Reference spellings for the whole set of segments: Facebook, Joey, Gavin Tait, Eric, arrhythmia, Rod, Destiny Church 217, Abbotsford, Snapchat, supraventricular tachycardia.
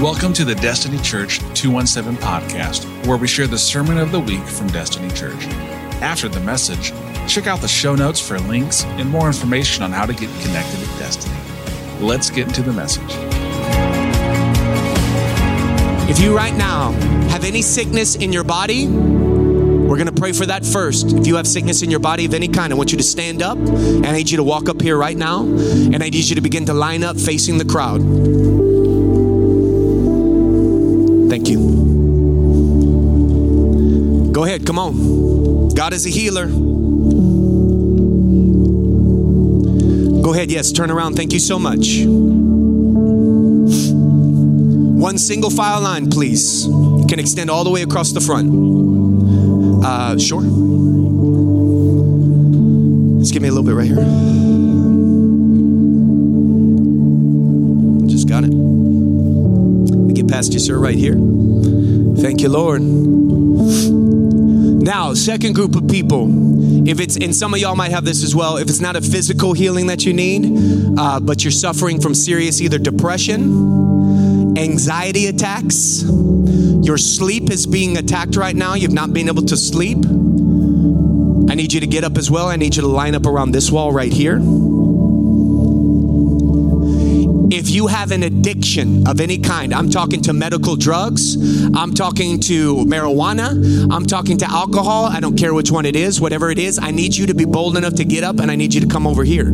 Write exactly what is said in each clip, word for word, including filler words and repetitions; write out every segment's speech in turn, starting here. Welcome to the Destiny Church two one seven podcast, where we share the sermon of the week from Destiny Church. After the message, check out the show notes for links and more information on how to get connected with Destiny. Let's get into the message. If you right now have any sickness in your body, we're going to pray for that first. If you have sickness in your body of any kind, I want you to stand up, and I need you to walk up here right now, and I need you to begin to line up facing the crowd. Thank you. Go ahead, come on. God is a healer. Go ahead, yes, turn around. Thank you so much. One single file line, please. Can extend all the way across the front. Uh, sure. Just give me a little bit right here. Just got it. Past you, sir, right here. Thank you, Lord. Now, second group of people, if it's, and some of y'all might have this as well, if it's not a physical healing that you need, uh, but you're suffering from serious either depression, anxiety attacks, your sleep is being attacked right now, you've not been able to sleep, I need you to get up as well. I need you to line up around this wall right here. If you have an addiction of any kind, I'm talking to medical drugs, I'm talking to marijuana, I'm talking to alcohol, I don't care which one it is, whatever it is, I need you to be bold enough to get up and I need you to come over here.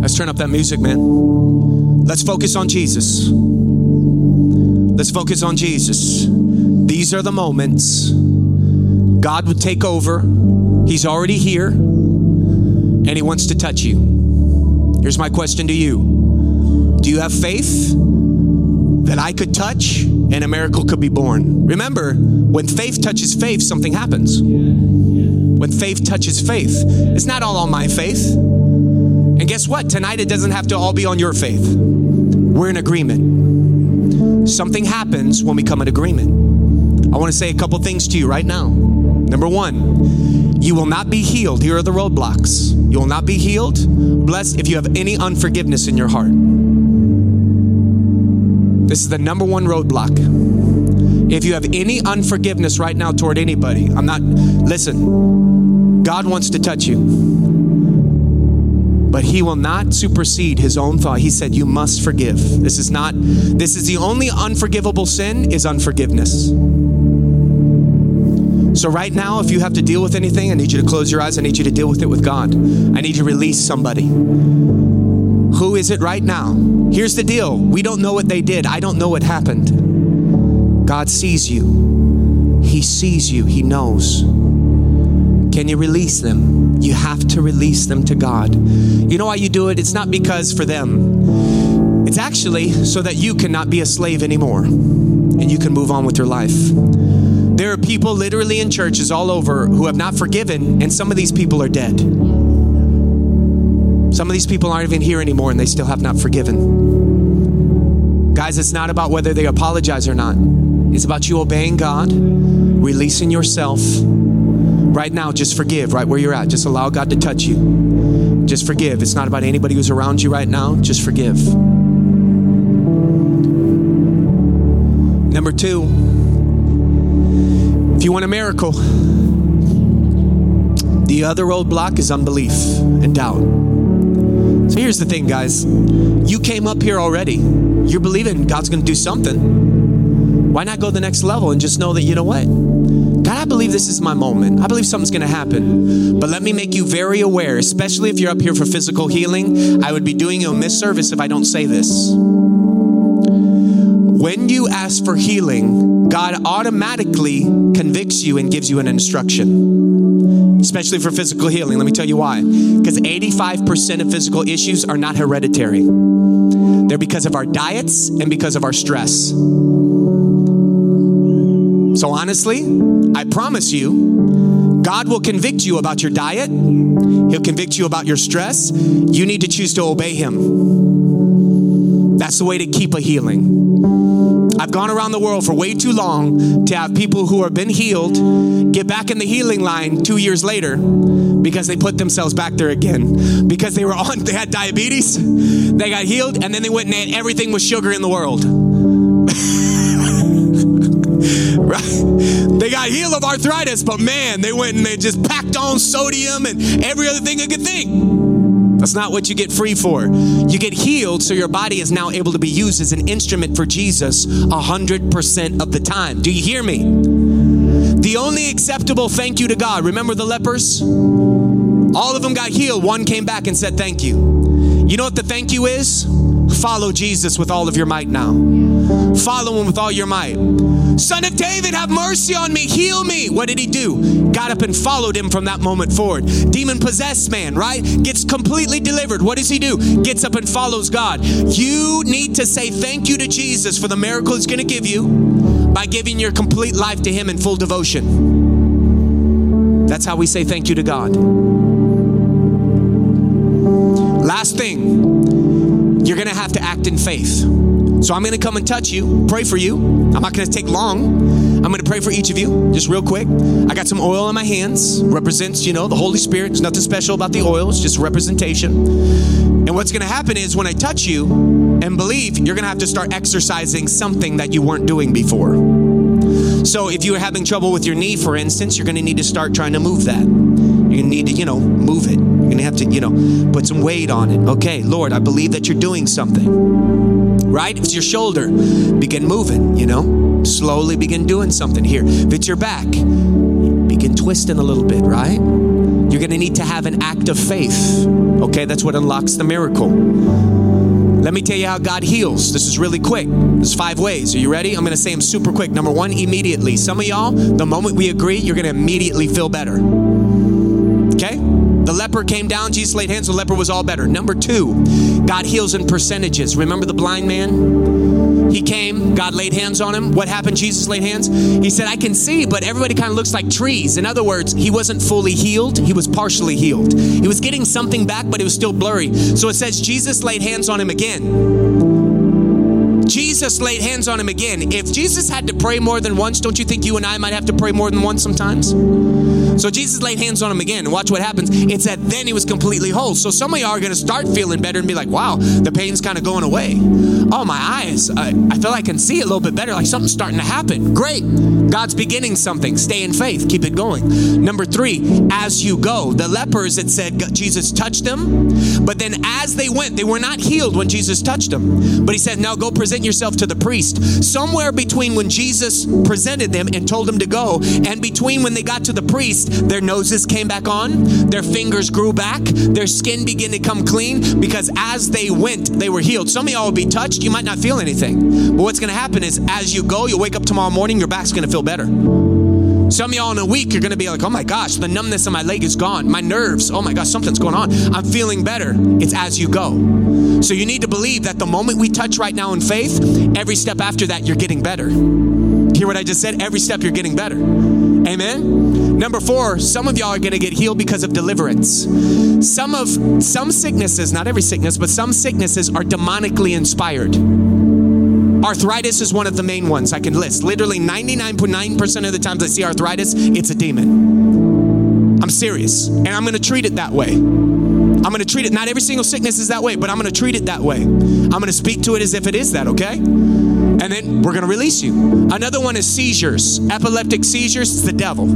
Let's turn up that music, man. Let's focus on Jesus. Let's focus on Jesus. These are the moments God would take over. He's already here, and He wants to touch you. Here's my question to you. Do you have faith that I could touch and a miracle could be born? Remember, when faith touches faith, something happens. When faith touches faith, it's not all on my faith. And guess what? Tonight, it doesn't have to all be on your faith. We're in agreement. Something happens when we come in agreement. I want to say a couple things to you right now. Number one, you will not be healed. Here are the roadblocks. You will not be healed, blessed, if you have any unforgiveness in your heart. This is the number one roadblock. If you have any unforgiveness right now toward anybody, I'm not, listen, God wants to touch you, but He will not supersede His own thought. He said, you must forgive. This is not, this is the only unforgivable sin is unforgiveness. So right now, if you have to deal with anything, I need you to close your eyes. I need you to deal with it with God. I need you to release somebody. Who is it right now? Here's the deal. We don't know what they did. I don't know what happened. God sees you. He sees you. He knows. Can you release them? You have to release them to God. You know why you do it? It's not because for them. It's actually so that you cannot be a slave anymore and you can move on with your life. There are people literally in churches all over who have not forgiven, and some of these people are dead. Some of these people aren't even here anymore, and they still have not forgiven. Guys, it's not about whether they apologize or not. It's about you obeying God, releasing yourself. Right now, just forgive right where you're at. Just allow God to touch you. Just forgive. It's not about anybody who's around you right now. Just forgive. Number two. If you want a miracle, the other roadblock is unbelief and doubt. So here's the thing, guys. You came up here already. You're believing God's going to do something. Why not go to the next level and just know that, you know what? God, I believe this is my moment. I believe something's going to happen. But let me make you very aware, especially if you're up here for physical healing. I would be doing you a misservice if I don't say this. When you ask for healing, God automatically convicts you and gives you an instruction, especially for physical healing. Let me tell you why. Because eighty-five percent of physical issues are not hereditary. They're because of our diets and because of our stress. So honestly, I promise you, God will convict you about your diet. He'll convict you about your stress. You need to choose to obey Him. That's the way to keep a healing. I've gone around the world for way too long to have people who have been healed get back in the healing line two years later because they put themselves back there again. Because they were on, they had diabetes, they got healed, and then they went and ate everything with sugar in the world. Right? They got healed of arthritis, but man, they went and they just packed on sodium and every other thing they could think. That's not what you get free for. You get healed so your body is now able to be used as an instrument for Jesus one hundred percent of the time. Do you hear me? The only acceptable thank you to God. Remember the lepers? All of them got healed. One came back and said thank you. You know what the thank you is? Follow Jesus with all of your might now. Follow him with all your might. Son of David, have mercy on me. Heal me. What did he do? Got up and followed him from that moment forward. Demon-possessed man, right? Gets completely delivered. What does he do? Gets up and follows God. You need to say thank you to Jesus for the miracle he's going to give you by giving your complete life to him in full devotion. That's how we say thank you to God. Last thing, you're going to have to act in faith. So I'm going to come and touch you, pray for you. I'm not going to take long. I'm going to pray for each of you, just real quick. I got some oil in my hands, represents, you know, the Holy Spirit. There's nothing special about the oil, it's just representation. And what's going to happen is when I touch you and believe, you're going to have to start exercising something that you weren't doing before. So if you are having trouble with your knee, for instance, you're going to need to start trying to move that. You're going to need to, you know, move it. You're going to have to, you know, put some weight on it. Okay, Lord, I believe that you're doing something. Right? If it's your shoulder, begin moving, you know, slowly begin doing something here. If it's your back, begin twisting a little bit, right? You're going to need to have an act of faith. Okay, that's what unlocks the miracle. Let me tell you how God heals. This is really quick. There's five ways. Are you ready? I'm going to say them super quick. Number one, immediately. Some of y'all, the moment we agree, you're going to immediately feel better. Okay? The leper came down, Jesus laid hands, the leper was all better. Number two, God heals in percentages. Remember the blind man? He came, God laid hands on him. What happened? Jesus laid hands. He said, I can see, but everybody kind of looks like trees. In other words, he wasn't fully healed. He was partially healed. He was getting something back, but it was still blurry. So it says Jesus laid hands on him again. Jesus laid hands on him again. If Jesus had to pray more than once, don't you think you and I might have to pray more than once sometimes? So Jesus laid hands on him again. Watch what happens. It said then he was completely whole. So some of y'all are going to start feeling better and be like, wow, the pain's kind of going away. Oh, my eyes. I, I feel I can see a little bit better. Like something's starting to happen. Great. God's beginning something. Stay in faith. Keep it going. Number three, as you go. The lepers, it said Jesus touched them. But then as they went, they were not healed when Jesus touched them. But he said, now go present yourself to the priest. Somewhere between when Jesus presented them and told them to go and between when they got to the priest, their noses came back on, their fingers grew back, their skin began to come clean because as they went, they were healed. Some of y'all will be touched. You might not feel anything. But what's going to happen is as you go, you'll wake up tomorrow morning, your back's going to feel better. Some of y'all in a week, you're going to be like, oh my gosh, the numbness in my leg is gone. My nerves, oh my gosh, something's going on. I'm feeling better. It's as you go. So you need to believe that the moment we touch right now in faith, every step after that, you're getting better. Hear what I just said? Every step you're getting better. Amen. Number four, some of y'all are going to get healed because of deliverance. Some of some sicknesses, not every sickness, but some sicknesses are demonically inspired. Arthritis is one of the main ones I can list. Literally ninety-nine point nine percent of the times I see arthritis, it's a demon. I'm serious. And I'm going to treat it that way. I'm going to treat it. Not every single sickness is that way, but I'm going to treat it that way. I'm going to speak to it as if it is that, okay? And then we're going to release you. Another one is seizures. Epileptic seizures, it's the devil.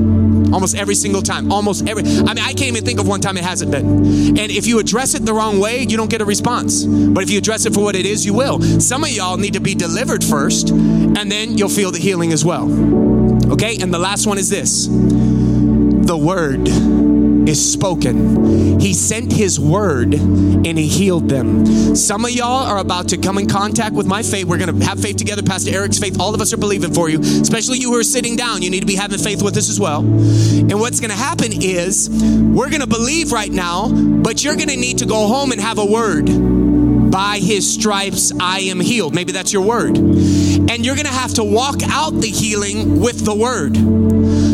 Almost every single time. Almost every. I mean, I can't even think of one time it hasn't been. And if you address it the wrong way, you don't get a response. But if you address it for what it is, you will. Some of y'all need to be delivered first, and then you'll feel the healing as well. Okay? And the last one is this. The word is spoken. He sent his word and he healed them. Some of y'all are about to come in contact with my faith. We're going to have faith together. Pastor Eric's faith. All of us are believing for you, especially you who are sitting down. You need to be having faith with us as well. And what's going to happen is we're going to believe right now, but you're going to need to go home and have a word. By his stripes, I am healed. Maybe that's your word. And you're going to have to walk out the healing with the word.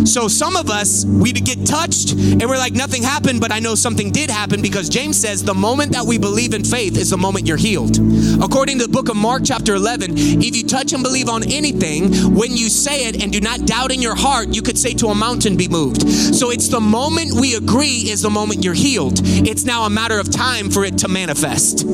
So some of us, we get touched and we're like, nothing happened, but I know something did happen, because James says the moment that we believe in faith is the moment you're healed. According to the book of Mark chapter eleven, if you touch and believe on anything, when you say it and do not doubt in your heart, you could say to a mountain, be moved. So it's the moment we agree is the moment you're healed. It's now a matter of time for it to manifest.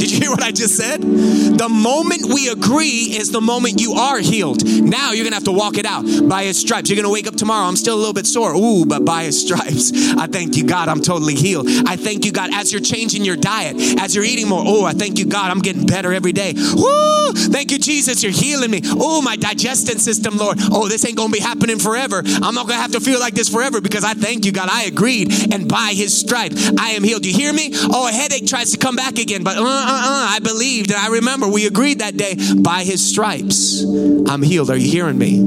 Did you hear what I just said? The moment we agree is the moment you are healed. Now you're going to have to walk it out. By his stripes. You're going to wake up tomorrow. I'm still a little bit sore. Ooh, but by his stripes. I thank you, God, I'm totally healed. I thank you, God, as you're changing your diet, as you're eating more. Oh, I thank you, God, I'm getting better every day. Woo! Thank you, Jesus, you're healing me. Oh, my digestive system, Lord. Oh, this ain't going to be happening forever. I'm not going to have to feel like this forever, because I thank you, God, I agreed. And by his stripes, I am healed. You hear me? Oh, a headache tries to come back again, but uh, Uh-uh, I believed, and I remember we agreed that day, by his stripes I'm healed. Are you hearing me?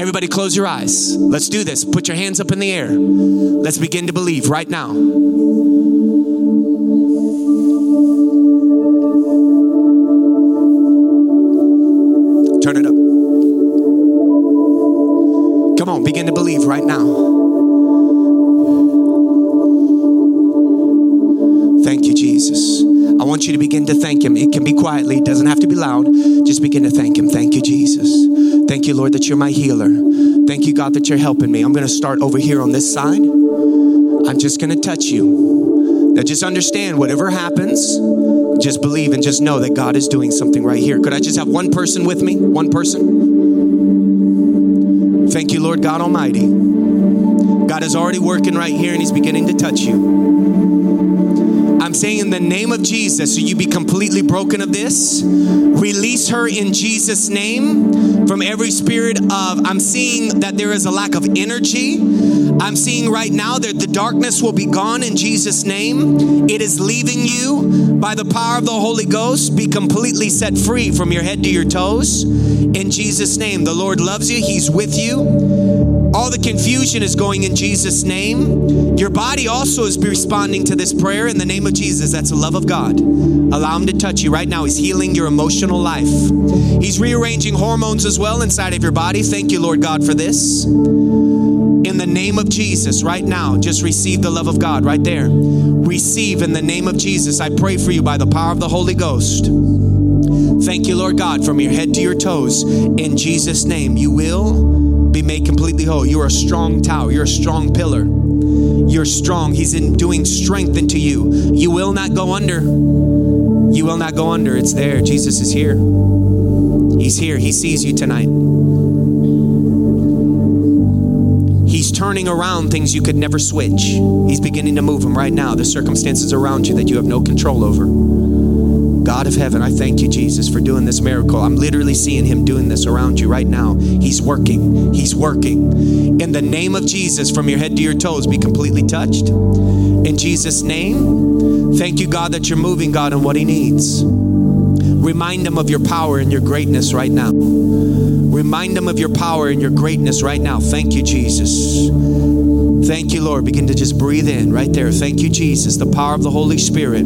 Everybody close your eyes. Let's do this. Put your hands up in the air. Let's begin to believe right now. Turn it up. Come on, begin to believe right now. Thank you, Jesus. I want you to begin to thank him. It can be quietly. It doesn't have to be loud. Just begin to thank him. Thank you, Jesus. Thank you, Lord, that you're my healer. Thank you, God, that you're helping me. I'm going to start over here on this side. I'm just going to touch you. Now just understand, whatever happens, just believe and just know that God is doing something right here. Could I just have one person with me? One person. Thank you, Lord God Almighty. God is already working right here, and he's beginning to touch you. I'm saying, in the name of Jesus, so you be completely broken of this. Release her in Jesus' name from every spirit of, I'm seeing that there is a lack of energy. I'm seeing right now that the darkness will be gone in Jesus' name. It is leaving you by the power of the Holy Ghost. Be completely set free from your head to your toes. In Jesus' name, the Lord loves you. He's with you. All the confusion is going in Jesus' name. Your body also is responding to this prayer in the name of Jesus. That's the love of God. Allow him to touch you right now. He's healing your emotional life. He's rearranging hormones as well inside of your body. Thank you, Lord God, for this. In the name of Jesus, right now, just receive the love of God right there. Receive in the name of Jesus. I pray for you by the power of the Holy Ghost. Thank you, Lord God, from your head to your toes. In Jesus' name, you will be made completely whole. You're a strong tower. You're a strong pillar. You're strong. He's in doing strength into you. You will not go under. You will not go under. It's there. Jesus is here. He's here. He sees you tonight. He's turning around things you could never switch. He's beginning to move them right now. The circumstances around you that you have no control over. God of heaven, I thank you, Jesus, for doing this miracle. I'm literally seeing him doing this around you right now. He's working. He's working. In the name of Jesus, from your head to your toes, be completely touched. In Jesus' name, thank you, God, that you're moving, God, on what he needs. Remind him of your power and your greatness right now. Remind him of your power and your greatness right now. Thank you, Jesus. Thank you, Lord. Begin to just breathe in right there. Thank you, Jesus, the power of the Holy Spirit.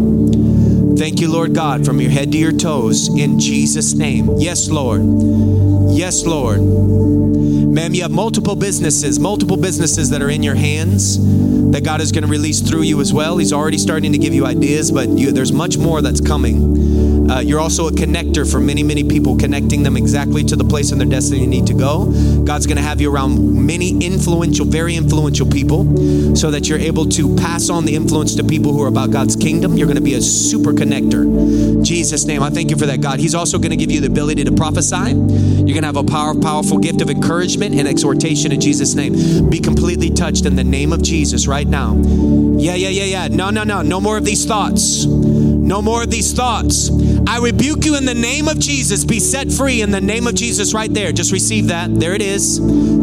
Thank you, Lord God, from your head to your toes, in Jesus' name. Yes, Lord. Yes, Lord. Ma'am, you have multiple businesses, multiple businesses that are in your hands that God is going to release through you as well. He's already starting to give you ideas, but you, there's much more that's coming. Uh, you're also a connector for many, many people, connecting them exactly to the place in their destiny you need to go. God's going to have you around many influential, very influential people, so that you're able to pass on the influence to people who are about God's kingdom. You're going to be a super connector. Jesus' name, I thank you for that, God. He's also going to give you the ability to prophesy. You're going to have a power, powerful gift of encouragement and exhortation in Jesus' name. Be completely touched in the name of Jesus right now. Yeah, yeah, yeah, yeah. No, no, no. No more of these thoughts. No more of these thoughts. I rebuke you in the name of Jesus. Be set free in the name of Jesus right there. Just receive that. There it is.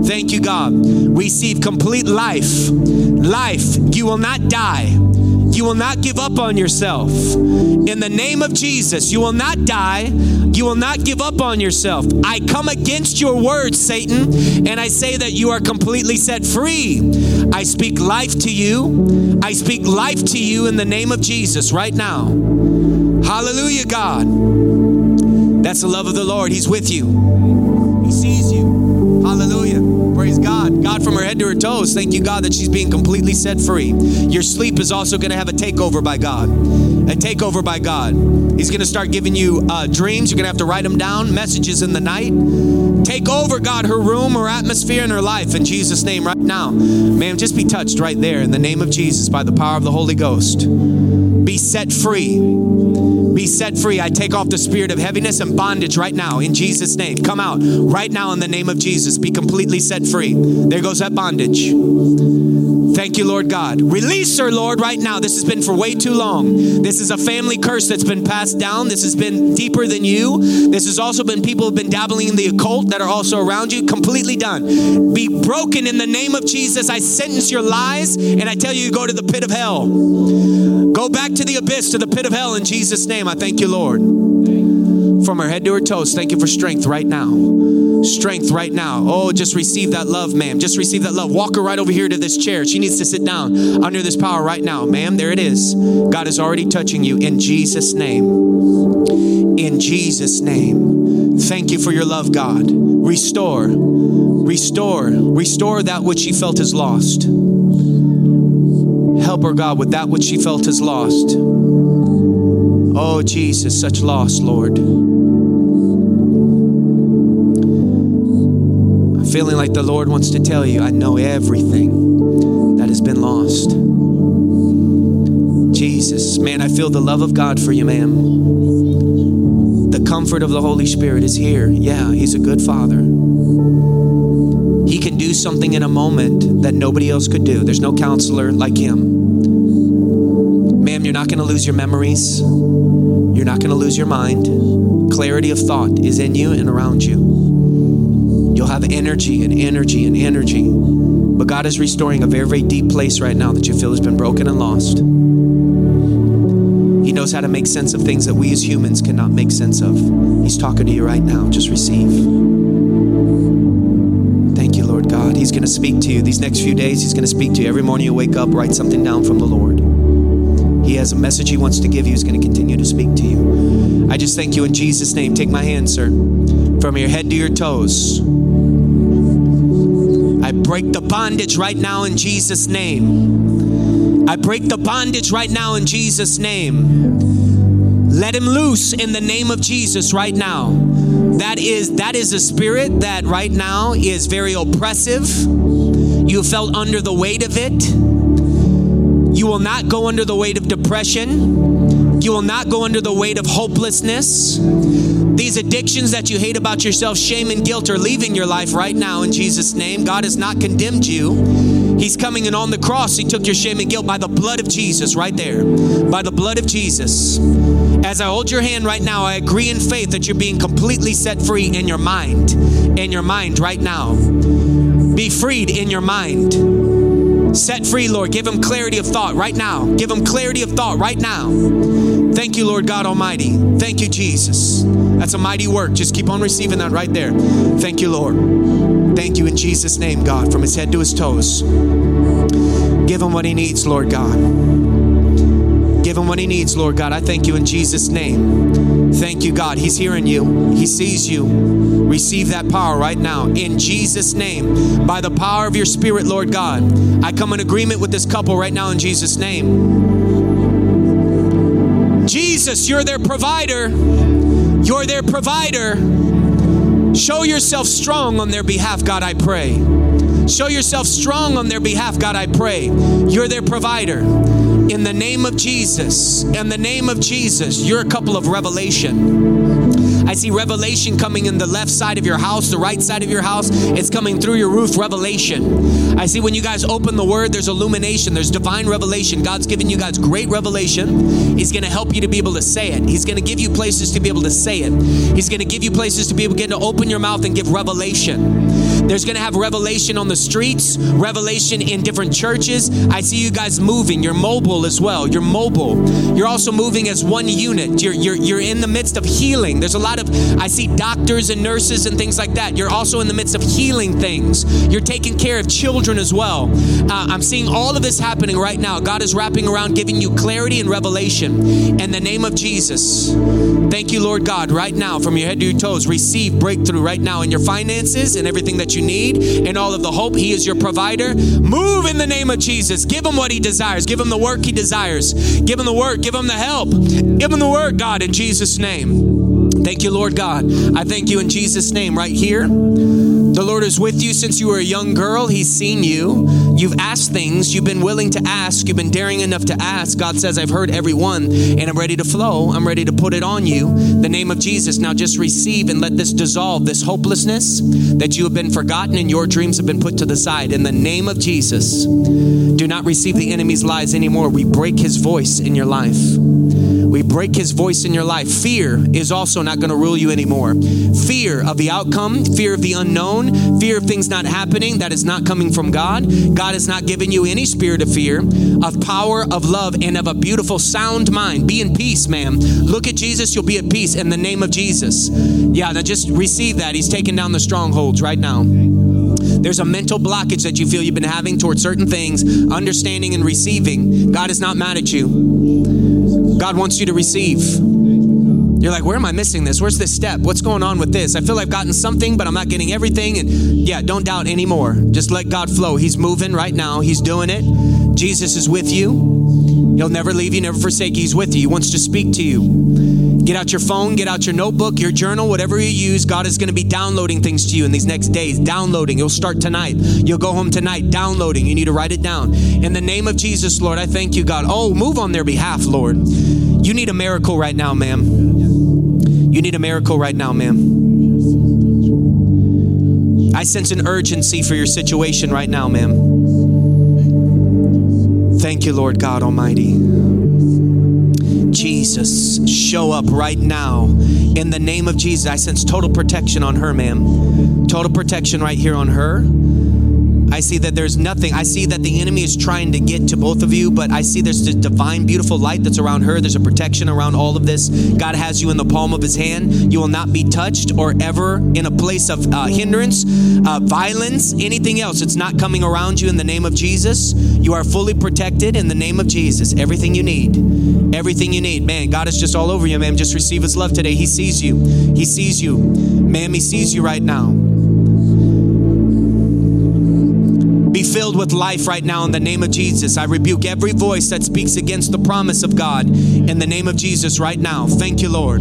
Thank you, God. Receive complete life. Life. You will not die. You will not give up on yourself. In the name of Jesus, you will not die. You will not give up on yourself. I come against your words, Satan, and I say that you are completely set free. I speak life to you. I speak life to you in the name of Jesus right now. Hallelujah, God. That's the love of the Lord. He's with you. He sees you. Hallelujah. Praise God. God, from her head to her toes. Thank you, God, that she's being completely set free. Your sleep is also going to have a takeover by God. A takeover by God. He's going to start giving you uh, dreams. You're going to have to write them down, messages in the night. Take over, God, her room, her atmosphere, and her life in Jesus' name right now. Ma'am, just be touched right there in the name of Jesus by the power of the Holy Ghost. Be set free. Be set free. I take off the spirit of heaviness and bondage right now in Jesus' name. Come out right now in the name of Jesus. Be completely set free. There goes that bondage. Thank you, Lord God. Release her, Lord, right now. This has been for way too long. This is a family curse that's been passed down. This has been deeper than you. This has also been people who've been dabbling in the occult that are also around you. Completely done. Be broken in the name of Jesus. I sentence your lies, and I tell you to go to the pit of hell. Go back to the abyss, to the pit of hell in Jesus' name. I thank you, Lord. From her head to her toes, thank you for strength right now. Strength right now. Oh, just receive that love, ma'am. Just receive that love. Walk her right over here to this chair. She needs to sit down under this power right now. Ma'am, there it is. God is already touching you in Jesus' name. In Jesus' name. Thank you for your love, God. Restore. Restore. Restore that which she felt is lost. Help her, God, with that which she felt is lost. Oh, Jesus, such loss, Lord. I'm feeling like the Lord wants to tell you, I know everything that has been lost. Jesus, man, I feel the love of God for you, ma'am. The comfort of the Holy Spirit is here. Yeah, He's a good Father. He can do something in a moment that nobody else could do. There's no counselor like Him. Ma'am, you're not going to lose your memories. You're not going to lose your mind. Clarity of thought is in you and around you. You'll have energy and energy and energy. But God is restoring a very, very deep place right now that you feel has been broken and lost. He knows how to make sense of things that we as humans cannot make sense of. He's talking to you right now. Just receive. Thank you, Lord God. He's going to speak to you. These next few days, He's going to speak to you. Every morning you wake up, write something down from the Lord. He has a message He wants to give you. He's going to continue to speak to you. I just thank you in Jesus' name. Take my hand, sir. From your head to your toes. I break the bondage right now in Jesus' name. I break the bondage right now in Jesus' name. Let him loose in the name of Jesus right now. That is, that is a spirit that right now is very oppressive. You felt under the weight of it. You will not go under the weight of depression. You will not go under the weight of hopelessness. These addictions that you hate about yourself, shame and guilt, are leaving your life right now in Jesus' name. God has not condemned you. He's coming, and on the cross, He took your shame and guilt by the blood of Jesus right there. By the blood of Jesus. As I hold your hand right now, I agree in faith that you're being completely set free in your mind. In your mind right now. Be freed in your mind. Set free, Lord. Give him clarity of thought right now. Give him clarity of thought right now. Thank you, Lord God Almighty. Thank you, Jesus. That's a mighty work. Just keep on receiving that right there. Thank you, Lord. Thank you in Jesus' name, God, from his head to his toes. Give him what he needs, Lord God. Give him what he needs, Lord God. I thank you in Jesus' name. Thank you, God. He's hearing you. He sees you. Receive that power right now in Jesus' name. By the power of your spirit, Lord God, I come in agreement with this couple right now in Jesus' name. Jesus, you're their provider. You're their provider. Show yourself strong on their behalf, God, I pray. Show yourself strong on their behalf, God, I pray. You're their provider. In the name of Jesus, in the name of Jesus, you're a couple of revelation. I see revelation coming in the left side of your house, the right side of your house. It's coming through your roof, revelation. I see when you guys open the word, there's illumination. There's divine revelation. God's giving you guys great revelation. He's going to help you to be able to say it. He's going to give you places to be able to say it. He's going to give you places to be able to, to open your mouth and give revelation. There's going to have revelation on the streets, revelation in different churches. I see you guys moving. You're mobile as well. You're mobile. You're also moving as one unit. You're, you're, you're in the midst of healing. There's a lot of, I see doctors and nurses and things like that. You're also in the midst of healing things. You're taking care of children as well. Uh, I'm seeing all of this happening right now. God is wrapping around, giving you clarity and revelation. In the name of Jesus, thank you, Lord God, right now, from your head to your toes, receive breakthrough right now in your finances and everything that that you need and all of the hope. He is your provider. Move in the name of Jesus. Give him what he desires. Give him the work he desires. Give him the work. Give him the help. Give him the work, God, in Jesus' name. Thank you, Lord God. I thank you in Jesus' name right here. The Lord is with you since you were a young girl. He's seen you. You've asked things. You've been willing to ask. You've been daring enough to ask. God says, I've heard every one, and I'm ready to flow. I'm ready to put it on you. The name of Jesus. Now just receive and let this dissolve, this hopelessness that you have been forgotten and your dreams have been put to the side. In the name of Jesus, do not receive the enemy's lies anymore. We break his voice in your life. We break his voice in your life. Fear is also not going to rule you anymore. Fear of the outcome, fear of the unknown, fear of things not happening, that is not coming from God. God has not given you any spirit of fear, of power, of love, and of a beautiful, sound mind. Be in peace, ma'am. Look at Jesus, you'll be at peace in the name of Jesus. Yeah, now just receive that. He's taking down the strongholds right now. There's a mental blockage that you feel you've been having towards certain things, understanding and receiving. God is not mad at you. God wants you to receive. You're like, where am I missing this? Where's this step? What's going on with this? I feel I've gotten something, but I'm not getting everything. And yeah, don't doubt anymore. Just let God flow. He's moving right now. He's doing it. Jesus is with you. He'll never leave you, never forsake you. He's with you. He wants to speak to you. Get out your phone, get out your notebook, your journal, whatever you use. God is going to be downloading things to you in these next days. Downloading. You'll start tonight. You'll go home tonight. Downloading. You need to write it down. In the name of Jesus, Lord, I thank you, God. Oh, move on their behalf, Lord. You need a miracle right now, ma'am. You need a miracle right now, ma'am. I sense an urgency for your situation right now, ma'am. Thank you, Lord God Almighty. Jesus, show up right now. In the name of Jesus, I sense total protection on her, ma'am. Total protection right here on her. I see that there's nothing. I see that the enemy is trying to get to both of you, but I see there's this divine, beautiful light that's around her. There's a protection around all of this. God has you in the palm of his hand. You will not be touched or ever in a place of uh, hindrance, uh, violence, anything else. It's not coming around you in the name of Jesus. You are fully protected in the name of Jesus. Everything you need, everything you need. Man, God is just all over you, ma'am. Just receive his love today. He sees you. He sees you. Ma'am, he sees you right now. Be filled with life right now in the name of Jesus. I rebuke every voice that speaks against the promise of God in the name of Jesus right now. Thank you, Lord.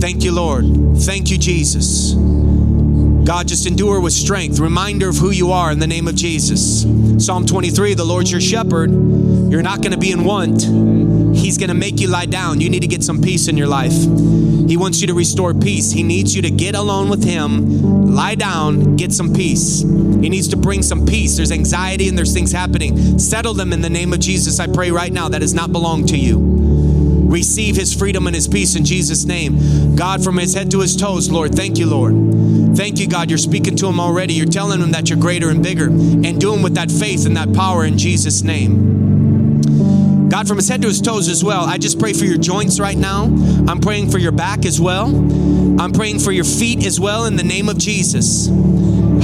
Thank you, Lord. Thank you, Jesus. God, just endure with strength. Reminder of who you are in the name of Jesus. Psalm twenty-three, the Lord's your shepherd. You're not going to be in want. He's going to make you lie down. You need to get some peace in your life. He wants you to restore peace. He needs you to get alone with him, lie down, get some peace. He needs to bring some peace. There's anxiety and there's things happening. Settle them in the name of Jesus. I pray right now that does not belong to you. Receive his freedom and his peace in Jesus' name. God, from his head to his toes, Lord, thank you, Lord. Thank you, God. You're speaking to him already. You're telling him that you're greater and bigger and do him with that faith and that power in Jesus' name. God, from his head to his toes as well, I just pray for your joints right now. I'm praying for your back as well. I'm praying for your feet as well in the name of Jesus.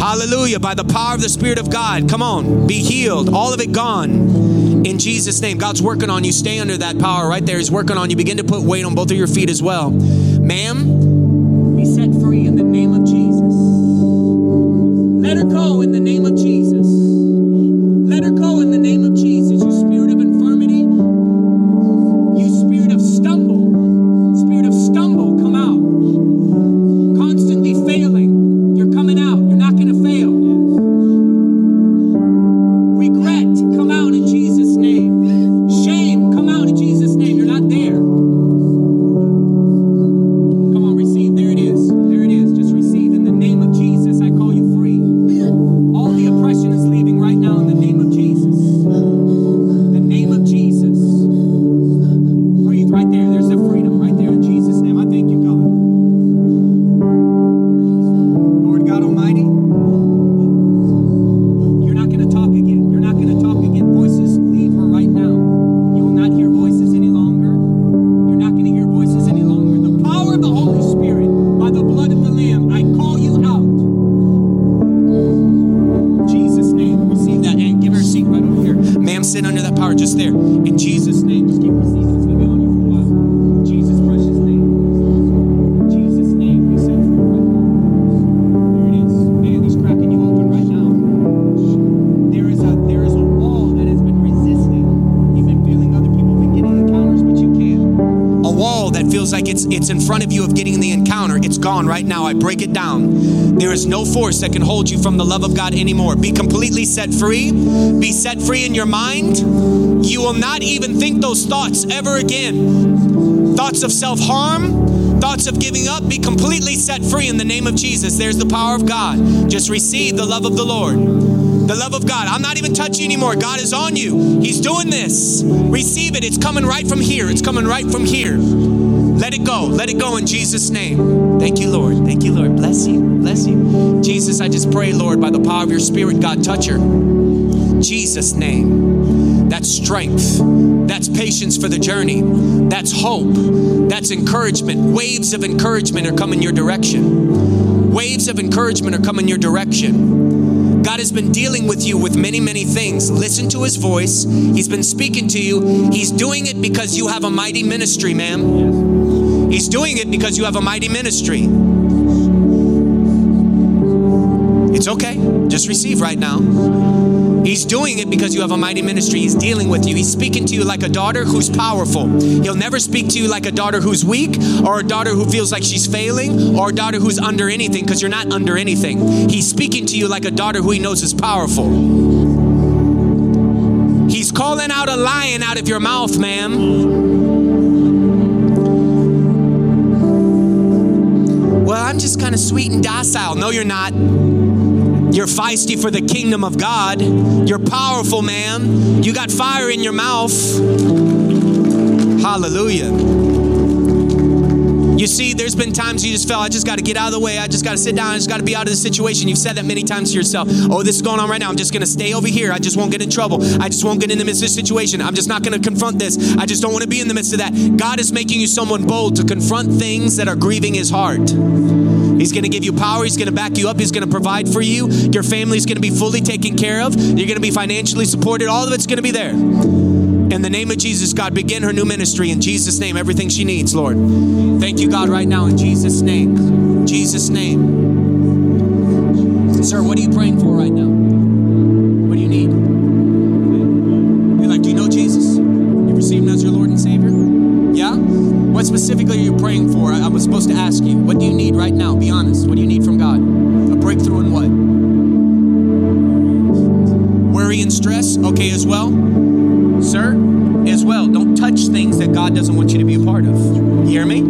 Hallelujah. By the power of the Spirit of God, come on, be healed. All of it gone in Jesus' name. God's working on you. Stay under that power right there. He's working on you. Begin to put weight on both of your feet as well. Ma'am, be set free in the name of Jesus. Let her go in the name of Jesus. Let her go in the name of Jesus. You spirit of infirmity. Jesus' name, we send for right now. There it is. Man, he's cracking you open. that feels like it's it's in front of you of getting the encounter, it's gone right now. I break it down. There is no force that can hold you from the love of God anymore. Be completely set free. Be set free in your mind. You will not even think those thoughts ever again. Thoughts of self-harm, thoughts of giving up. Be completely set free in the name of Jesus. There's the power of God. Just receive the love of the Lord. The love of God. I'm not even touching anymore. God is on you. He's doing this. Receive it. It's coming right from here. It's coming right from here. Let it go. Let it go in Jesus' name. Thank you, Lord. Thank you, Lord. Bless you. Bless you. Jesus, I just pray, Lord, by the power of your Spirit, God, touch her. Jesus' name. That's strength. That's patience for the journey. That's hope. That's encouragement. Waves of encouragement are coming your direction. Waves of encouragement are coming your direction. God has been dealing with you with many, many things. Listen to his voice. He's been speaking to you. He's doing it because you have a mighty ministry, ma'am. He's doing it because you have a mighty ministry. It's okay. Just receive right now. He's doing it because you have a mighty ministry. He's dealing with you. He's speaking to you like a daughter who's powerful. He'll never speak to you like a daughter who's weak, or a daughter who feels like she's failing, or a daughter who's under anything, because you're not under anything. He's speaking to you like a daughter who he knows is powerful. He's calling out a lion out of your mouth, ma'am. Well, I'm just kind of sweet and docile. No, you're not. You're feisty for the kingdom of God. You're powerful, ma'am. You got fire in your mouth. Hallelujah. You see, there's been times you just felt, I just got to get out of the way. I just got to sit down. I just got to be out of this situation. You've said that many times to yourself. Oh, this is going on right now. I'm just going to stay over here. I just won't get in trouble. I just won't get in the midst of this situation. I'm just not going to confront this. I just don't want to be in the midst of that. God is making you someone bold to confront things that are grieving his heart. He's going to give you power. He's going to back you up. He's going to provide for you. Your family's going to be fully taken care of. You're going to be financially supported. All of it's going to be there. In the name of Jesus, God, begin her new ministry. In Jesus' name, everything she needs, Lord. Thank you, God, right now. In Jesus' name. Jesus' name. Sir, what are you praying for right now? What do you need? You're like, do you know Jesus? You've received him as your Lord and Savior? Yeah? What specifically are you praying for? I, I was supposed to ask you. What do you need right now? Be honest. What do you need from God? A breakthrough in what? Worry and stress? Okay, as well? Sir, as well. Don't touch things that God doesn't want you to be a part of. You hear me?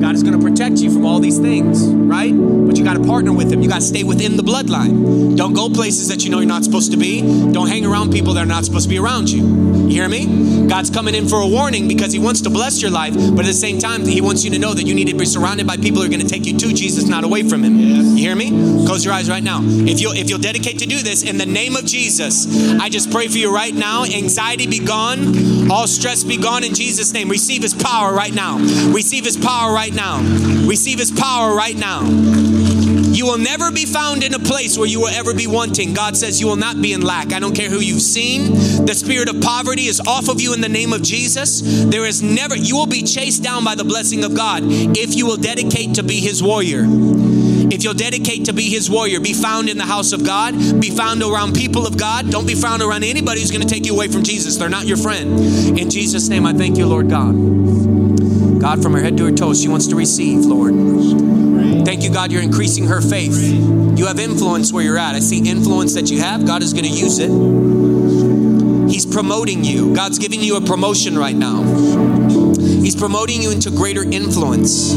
God is going to protect you from all these things, right? But you got to partner with him. You got to stay within the bloodline. Don't go places that you know you're not supposed to be. Don't hang around people that are not supposed to be around you. You hear me? God's coming in for a warning because he wants to bless your life, but at the same time, he wants you to know that you need to be surrounded by people who are going to take you to Jesus, not away from him. Yes. You hear me? Close your eyes right now. If you'll, if you'll dedicate to do this, in the name of Jesus, I just pray for you right now. Anxiety be gone. All stress be gone in Jesus' name. Receive his power right now. Receive his power right now. Receive his power right now. You will never be found in a place where you will ever be wanting. God says you will not be in lack. I don't care who you've seen. The spirit of poverty is off of you in the name of Jesus. There is never, you will be chased down by the blessing of God if you will dedicate to be his warrior. If you'll dedicate to be his warrior, be found in the house of God, be found around people of God. Don't be found around anybody who's going to take you away from Jesus. They're not your friend. In Jesus' name, I thank you, Lord God. God, from her head to her toes, she wants to receive, Lord. Thank you, God, you're increasing her faith. You have influence where you're at. I see influence that you have. God is going to use it. He's promoting you. God's giving you a promotion right now. He's promoting you into greater influence.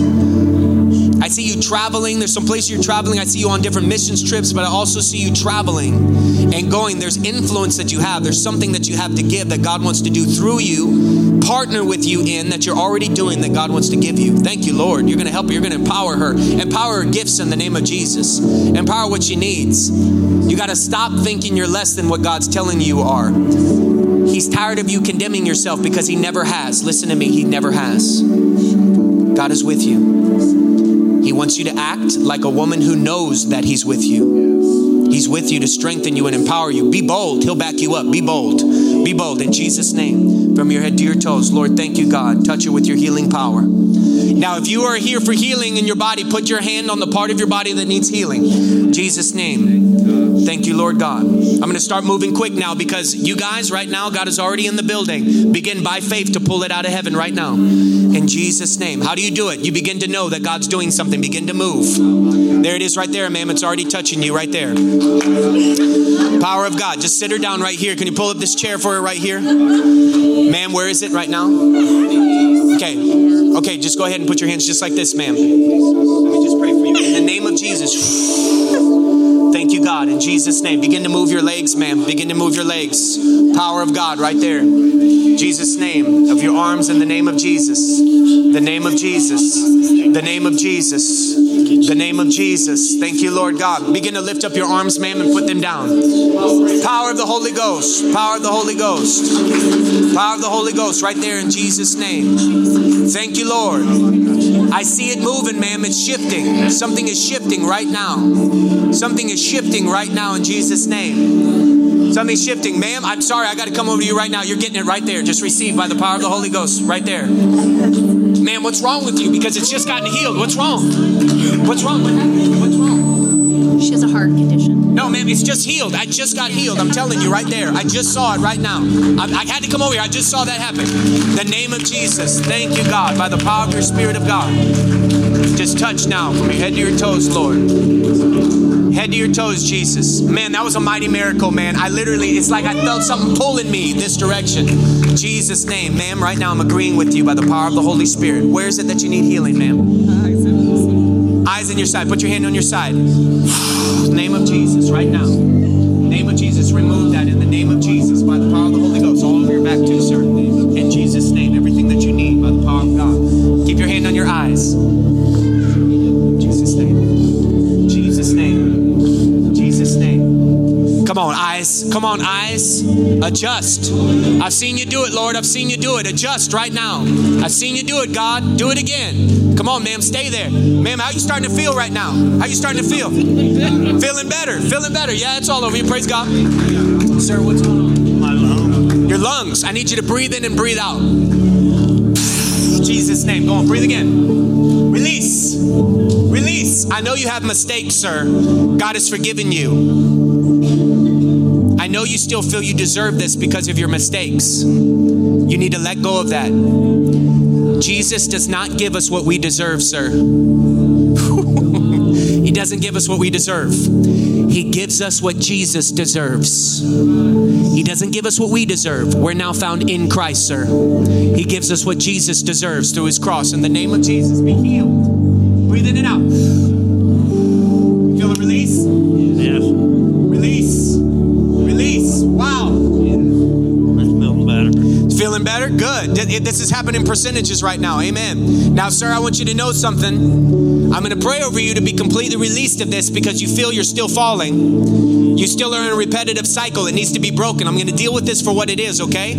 I see you traveling. There's some place you're traveling. I see you on different missions trips, but I also see you traveling and going. There's influence that you have. There's something that you have to give that God wants to do through you, partner with you in, that you're already doing that God wants to give you. Thank you, Lord. You're going to help her. You're going to empower her. Empower her gifts in the name of Jesus. Empower what she needs. You got to stop thinking you're less than what God's telling you are. He's tired of you condemning yourself because he never has. Listen to me. He never has. God is with you. He wants you to act like a woman who knows that he's with you. He's with you to strengthen you and empower you. Be bold. He'll back you up. Be bold. Be bold in Jesus' name. From your head to your toes. Lord, thank you, God. Touch her with your healing power. Now, if you are here for healing in your body, put your hand on the part of your body that needs healing. In Jesus' name. Thank you, Lord God. I'm going to start moving quick now because you guys right now, God is already in the building. Begin by faith to pull it out of heaven right now. In Jesus' name. How do you do it? You begin to know that God's doing something. Begin to move. There it is right there, ma'am. It's already touching you right there. Power of God. Just sit her down right here. Can you pull up this chair for her right here? Ma'am, where is it right now? Okay. Okay, just go ahead and put your hands just like this, ma'am. Let me just pray for you. In the name of Jesus. Thank you, God. In Jesus' name. Begin to move your legs, ma'am. Begin to move your legs. Power of God right there. Jesus' name. Of your arms in the name of Jesus. The name of Jesus. The name of Jesus. The name of Jesus. Thank you, Lord God. Begin to lift up your arms, ma'am, and put them down. Power of the Holy Ghost. Power of the Holy Ghost. Power of the Holy Ghost right there in Jesus' name. Thank you, Lord. I see it moving, ma'am. It's shifting. Something is shifting right now. Something is shifting right now in Jesus' name. Something's shifting. Ma'am, I'm sorry. I got to come over to you right now. You're getting it right there. Just received by the power of the Holy Ghost right there. Ma'am, what's wrong with you? Because it's just gotten healed. What's wrong? What's wrong? What happened? What's wrong? She has a heart condition. No, ma'am. It's just healed. I just got healed. I'm telling you right there. I just saw it right now. I, I had to come over here. I just saw that happen. The name of Jesus. Thank you, God. By the power of your Spirit of God. Just touch now from your head to your toes, Lord. Head to your toes, Jesus. Man, that was a mighty miracle, man. I literally, it's like I felt something pulling me this direction. Jesus' name, ma'am, right now I'm agreeing with you by the power of the Holy Spirit. Where is it that you need healing, ma'am? Eyes in your side. Put your hand on your side. Name of Jesus, right now. Name of Jesus, remove that in the name of Jesus by the power of the Holy Ghost. All over your back too, sir. In Jesus' name, everything that you need by the power of God. Keep your hand on your eyes. Come on, eyes. Come on, eyes. Adjust. I've seen you do it, Lord. I've seen you do it. Adjust right now. I've seen you do it, God. Do it again. Come on, ma'am. Stay there. Ma'am, how you starting to feel right now? How you starting to feel? Feeling better. Feeling better. Yeah, it's all over you. Praise God. Sir, what's going on? My lungs. Your lungs. I need you to breathe in and breathe out. Jesus' name. Go on. Breathe again. Release. Release. I know you have mistakes, sir. God has forgiven you. I know you still feel you deserve this because of your mistakes. You need to let go of that. Jesus does not give us what we deserve, sir. He doesn't give us what we deserve. He gives us what Jesus deserves. He doesn't give us what we deserve. We're now found in Christ, sir. He gives us what Jesus deserves through his cross. In the name of Jesus, be healed. Breathe in and out. Feel the release? Yes. Release. Wow. That's feeling better. Feeling better? Good. This is happening percentages right now. Amen. Now, sir, I want you to know something. I'm going to pray over you to be completely released of this because you feel you're still falling. You still are in a repetitive cycle. It needs to be broken. I'm going to deal with this for what it is, okay?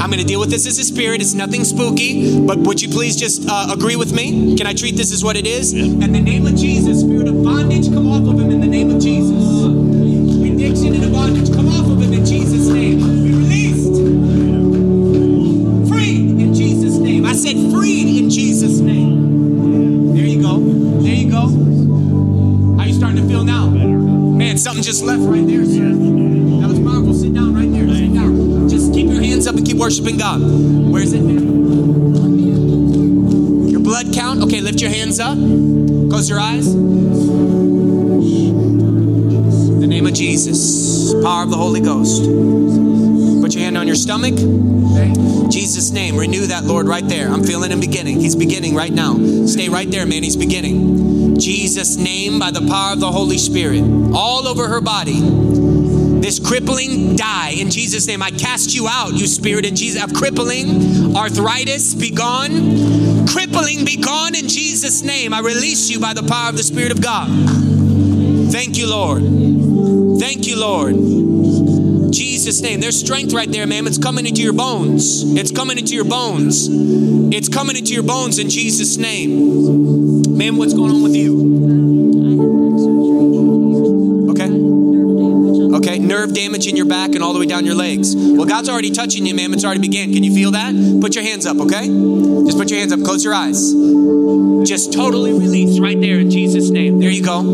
I'm going to deal with this as a spirit. It's nothing spooky, but would you please just uh, agree with me? Can I treat this as what it is? Yeah. In the name of Jesus, spirit of bondage, come off of him in the name of Jesus. Addiction and bondage, come off of him in Jesus' name. Be released. Freed in Jesus' name. I said freed in Jesus' name. There you go. There you go. How you starting to feel now? Man, something just left right there, sir. That was powerful. Sit down right there. Sit down. Just keep your hands up and keep worshiping God. Where is it, man? Your blood count? Okay, lift your hands up. Close your eyes. Jesus, power of the Holy Ghost. Put your hand on your stomach. Jesus' name, renew that, Lord, right there. I'm feeling him beginning. He's beginning right now. Stay right there, man. He's beginning. Jesus' name, by the power of the Holy Spirit, all over her body. This crippling, die in Jesus' name. I cast you out, you spirit in Jesus. Of crippling, arthritis, be gone. Crippling, be gone in Jesus' name. I release you by the power of the Spirit of God. Thank you, Lord. Thank you, Lord. Jesus' name. There's strength right there, ma'am. It's coming into your bones. It's coming into your bones. It's coming into your bones in Jesus' name. Ma'am, what's going on with you? Okay. Okay, nerve damage in your back and all the way down your legs. Well, God's already touching you, ma'am. It's already began. Can you feel that? Put your hands up, okay? Just put your hands up. Close your eyes. Just totally release right there in Jesus' name. There you go.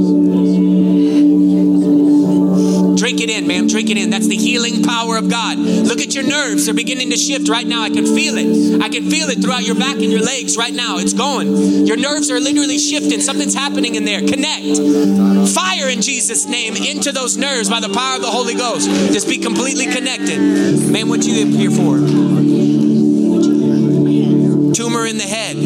Drink it in, ma'am. Drink it in. That's the healing power of God. Look at your nerves. They're beginning to shift right now. I can feel it. I can feel it throughout your back and your legs right now. It's going. Your nerves are literally shifting. Something's happening in there. Connect. Fire in Jesus' name into those nerves by the power of the Holy Ghost. Just be completely connected. Ma'am, what you here for? Tumor in the head.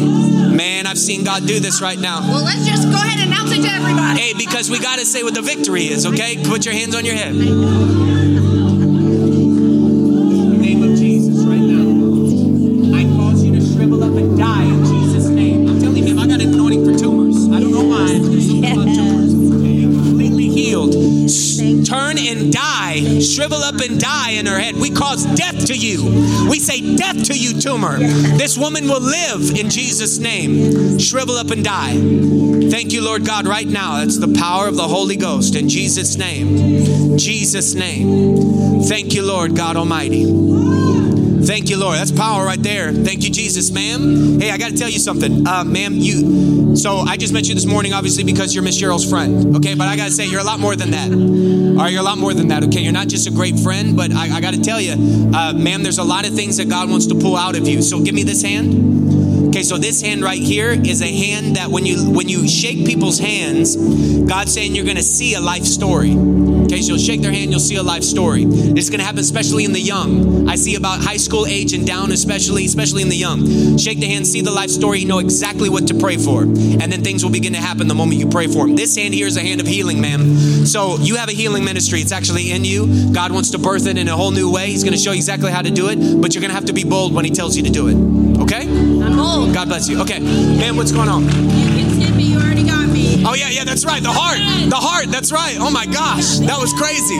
Man, I've seen God do this right now. Well, let's just go ahead and announce it to everybody. Hey, because we got to say what the victory is, okay? Put your hands on your head. In the name of Jesus right now, I cause you to shrivel up and die in Jesus' name. I'm telling you, ma'am, I got an anointing for tumors. I don't know why. There's something about tumors. Completely healed. Turn and die. Shrivel up and die in her head. We cause death to you. We say death to you, tumor. This woman will live in Jesus' name. Shrivel up and die. Thank you, Lord God, right now. That's the power of the Holy Ghost in Jesus' name. Jesus' name. Thank you, Lord God Almighty. Thank you, Lord. That's power right there. Thank you, Jesus, ma'am. Hey, I got to tell you something. Uh, ma'am, you... So, I just met you this morning, obviously, because you're Miss Cheryl's friend. Okay, but I got to say, you're a lot more than that. All right, you're a lot more than that, okay? You're not just a great friend, but I, I got to tell you, uh, ma'am, there's a lot of things that God wants to pull out of you. So, give me this hand. Okay, so this hand right here is a hand that when you when you shake people's hands, God's saying you're going to see a life story. Okay, so you'll shake their hand, you'll see a life story. It's going to happen especially in the young. I see about high school age and down, especially especially in the young. Shake the hand, see the life story, you know exactly what to pray for. And then things will begin to happen the moment you pray for them. This hand here is a hand of healing, ma'am. So you have a healing ministry. It's actually in you. God wants to birth it in a whole new way. He's going to show you exactly how to do it, but you're going to have to be bold when he tells you to do it. Okay? I'm old. God bless you. Okay. Man, what's going on? You can send me. You already got me. Oh, yeah, yeah, that's right. The heart. The heart. That's right. Oh, my gosh. That was crazy.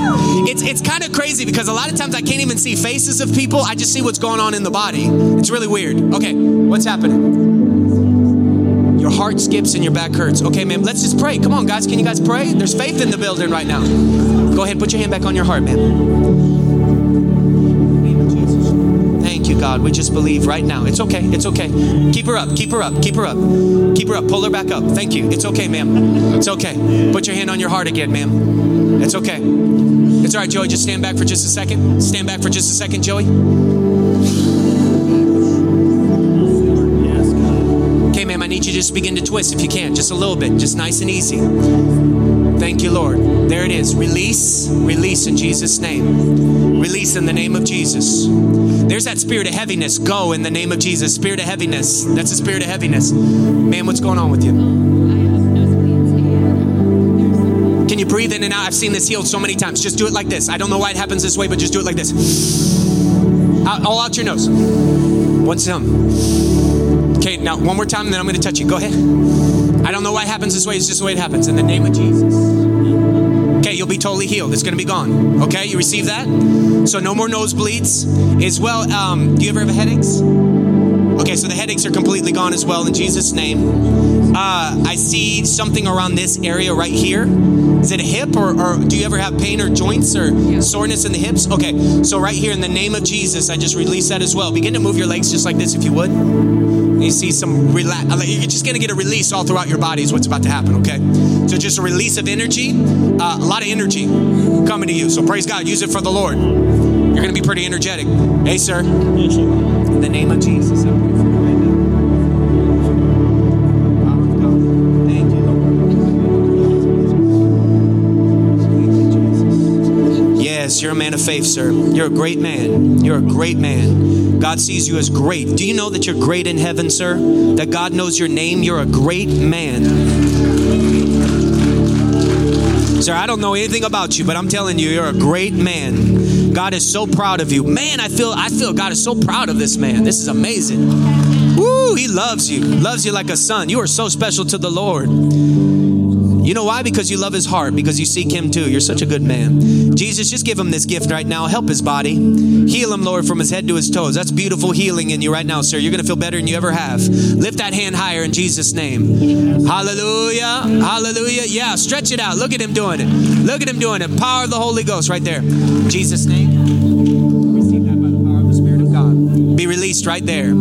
It's it's kind of crazy because a lot of times I can't even see faces of people. I just see what's going on in the body. It's really weird. Okay. What's happening? Your heart skips and your back hurts. Okay, ma'am. Let's just pray. Come on, guys. Can you guys pray? There's faith in the building right now. Go ahead. Put your hand back on your heart, ma'am. God, we just believe right now. It's okay. It's okay. Keep her up. Keep her up. Keep her up. Keep her up. Pull her back up. Thank you. It's okay, ma'am. It's okay. Put your hand on your heart again, ma'am. It's okay. It's all right, Joey. Just stand back for just a second. Stand back for just a second, Joey. Okay, ma'am. I need you to just begin to twist if you can. Just a little bit. Just nice and easy. Thank you, Lord. There it is. Release. Release in Jesus' name. Release in the name of Jesus. There's that spirit of heaviness. Go in the name of Jesus. Spirit of heaviness. That's the spirit of heaviness. Man, what's going on with you? Can you breathe in and out? I've seen this healed so many times. Just do it like this. I don't know why it happens this way, but just do it like this. Out, all out your nose. What's um? Okay, now one more time, and then I'm going to touch you. Go ahead. I don't know why it happens this way. It's just the way it happens. In the name of Jesus. Okay, you'll be totally healed. It's going to be gone. Okay, you receive that? So no more nosebleeds as well. Um, do you ever have headaches? Okay, so the headaches are completely gone as well in Jesus' name. Uh, I see something around this area right here. Is it a hip or, or do you ever have pain or joints or yeah. soreness in the hips? Okay, so right here in the name of Jesus, I just release that as well. Begin to move your legs just like this if you would. You see some relax. You're just going to get a release all throughout your body is what's about to happen, okay? So just a release of energy, uh, a lot of energy coming to you. So praise God. Use it for the Lord. You're going to be pretty energetic. Hey, sir. In the name of Jesus, I pray for you right now. Thank you, Lord. Yes, you're a man of faith, sir. You're a great man. You're a great man. God sees you as great. Do you know that you're great in heaven, sir? That God knows your name? You're a great man. Sir, I don't know anything about you, but I'm telling you, you're a great man. God is so proud of you. Man, I feel I feel God is so proud of this man. This is amazing. Woo, he loves you. Loves you like a son. You are so special to the Lord. You know why? Because you love his heart, because you seek him too. You're such a good man. Jesus, just give him this gift right now. Help his body. Heal him, Lord, from his head to his toes. That's beautiful healing in you right now, sir. You're going to feel better than you ever have. Lift that hand higher in Jesus' name. Hallelujah. Hallelujah. Yeah, stretch it out. Look at him doing it. Look at him doing it. Power of the Holy Ghost right there. In Jesus' name. Receive that by the power of the Spirit of God. Be released right there.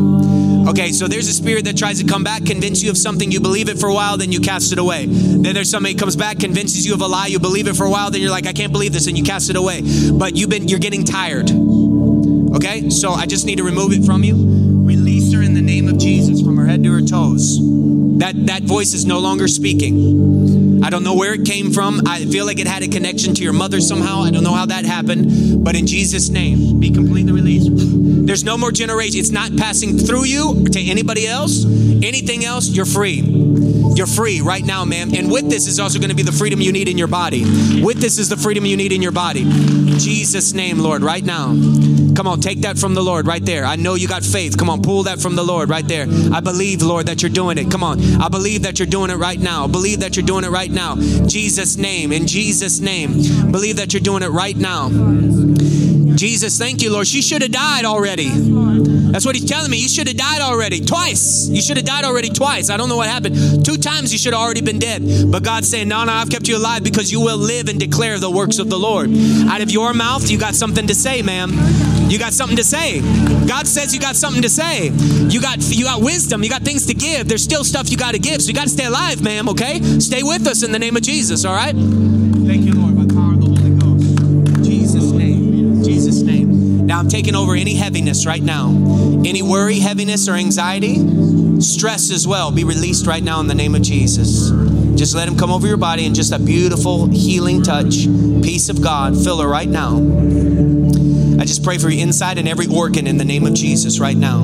Okay, so there's a spirit that tries to come back, convince you of something, you believe it for a while, then you cast it away. Then there's somebody comes back, convinces you of a lie, you believe it for a while, then you're like, I can't believe this, and you cast it away. But you've been, you're getting tired. Okay, so I just need to remove it from you. Release her in the name of Jesus from her head to her toes. That, that voice is no longer speaking. I don't know where it came from. I feel like it had a connection to your mother somehow. I don't know how that happened, but in Jesus' name, be completely released. There's no more generation. It's not passing through you or to anybody else. Anything else, you're free. You're free right now, man. And with this is also going to be the freedom you need in your body. With this is the freedom you need in your body. In Jesus' name, Lord, right now. Come on, take that from the Lord right there. I know you got faith. Come on, pull that from the Lord right there. I believe, Lord, that you're doing it. Come on. I believe that you're doing it right now. I believe that you're doing it right now. Jesus' name, in Jesus' name. Believe that you're doing it right now. Jesus, thank you, Lord. She should have died already. That's what he's telling me. You should have died already. Twice. You should have died already twice. I don't know what happened. Two times you should have already been dead. But God's saying, no, no, I've kept you alive because you will live and declare the works of the Lord. Out of your mouth, you got something to say, ma'am. You got something to say. God says you got something to say. You got you got wisdom. You got things to give. There's still stuff you got to give. So you got to stay alive, ma'am, okay? Stay with us in the name of Jesus, all right? Thank you, Lord. Now I'm taking over any heaviness right now. Any worry, heaviness, or anxiety, stress as well, be released right now in the name of Jesus. Just let him come over your body and just a beautiful healing touch, peace of God, fill her right now. I just pray for your inside and every organ in the name of Jesus right now.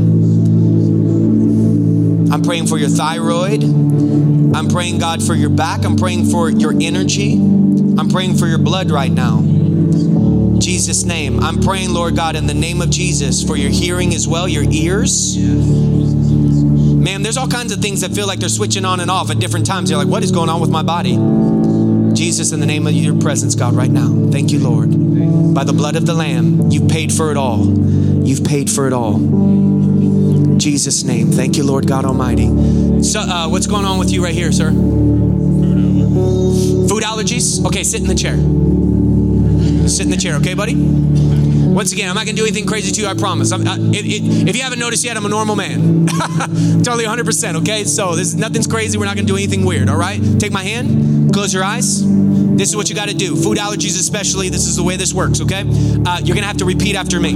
I'm praying for your thyroid. I'm praying, God, for your back. I'm praying for your energy. I'm praying for your blood right now. Jesus' name. I'm praying, Lord God, in the name of Jesus for your hearing as well, your ears. Man, there's all kinds of things that feel like they're switching on and off at different times. You're like, what is going on with my body? Jesus, in the name of your presence, God, right now. Thank you, Lord. By the blood of the Lamb, you've paid for it all. You've paid for it all. Jesus' name. Thank you, Lord God Almighty. So, uh, what's going on with you right here, sir? Food allergies? Okay, sit in the chair. Sit in the chair, okay, buddy? Once again, I'm not going to do anything crazy to you, I promise. I'm, I, it, it, if you haven't noticed yet, I'm a normal man. Totally one hundred percent, okay? So this, nothing's crazy. We're not going to do anything weird, all right? Take my hand. Close your eyes. This is what you got to do. Food allergies especially, this is the way this works, okay? Uh, you're going to have to repeat after me.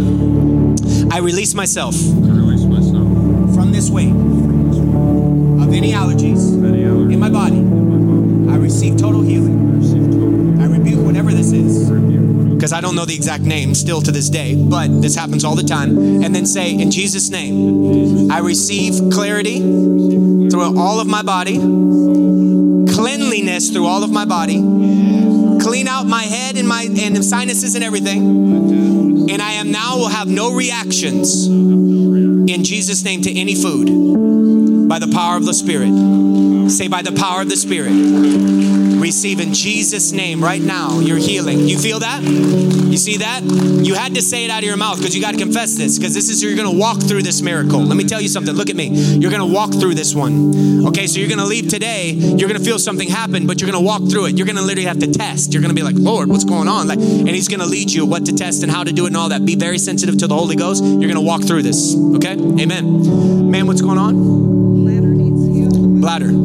I release myself. I release myself. From this weight. Of any allergies. Any allergies. In my body. In my body. I receive total healing. I receive total healing. I rebuke whatever this is. Because I don't know the exact name still to this day, but this happens all the time. And then say, in Jesus' name, I receive clarity through all of my body, cleanliness through all of my body, clean out my head and my and sinuses and everything, and I am now will have no reactions in Jesus' name to any food by the power of the Spirit. Say, by the power of the Spirit. Receive in Jesus' name right now your healing. You feel that? You see that? You had to say it out of your mouth because you got to confess this, because this is, you're going to walk through this miracle. Let me tell you something. Look at me. You're going to walk through this one. Okay, so you're going to leave today. You're going to feel something happen, but you're going to walk through it. You're going to literally have to test. You're going to be like, Lord, what's going on? Like, and he's going to lead you what to test and how to do it and all that. Be very sensitive to the Holy Ghost. You're going to walk through this. Okay? Amen. Ma'am, what's going on? Bladder needs healing. Bladder.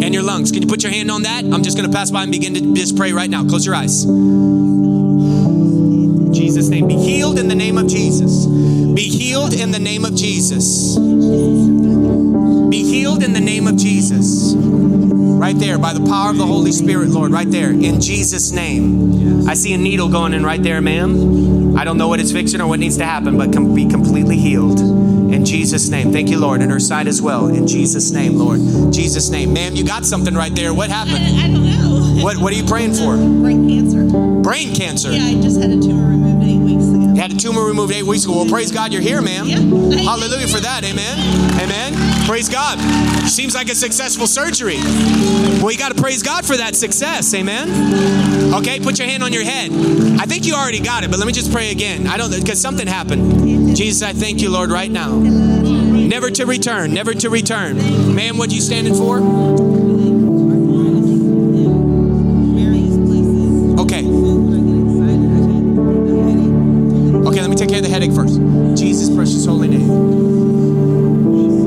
And your lungs. Can you put your hand on that? I'm just going to pass by and begin to just pray right now. Close your eyes. In Jesus' name. Be healed in the name of Jesus. Be healed in the name of Jesus. Be healed in the name of Jesus. Right there, by the power of the Holy Spirit, Lord. Right there, in Jesus' name. I see a needle going in right there, ma'am. I don't know what it's fixing or what needs to happen, but can be completely healed. In Jesus' name. Thank you, Lord. And her side as well. In Jesus' name, Lord. Jesus' name. Ma'am, you got something right there. What happened? I, I don't know. What What are you praying for? Brain cancer. Brain cancer? Yeah, I just had a tumor removed eight weeks ago. You had a tumor removed eight weeks ago. Well, praise God you're here, ma'am. Yeah. Hallelujah for that. Amen. Amen. Praise God. Seems like a successful surgery. Well, you got to praise God for that success. Amen. Okay, put your hand on your head. I think you already got it, but let me just pray again. I don't, because something happened. Jesus, I thank you, Lord, right now. Never to return, never to return. Ma'am, what are you standing for? Okay. Okay, let me take care of the headache first. Jesus' precious holy name.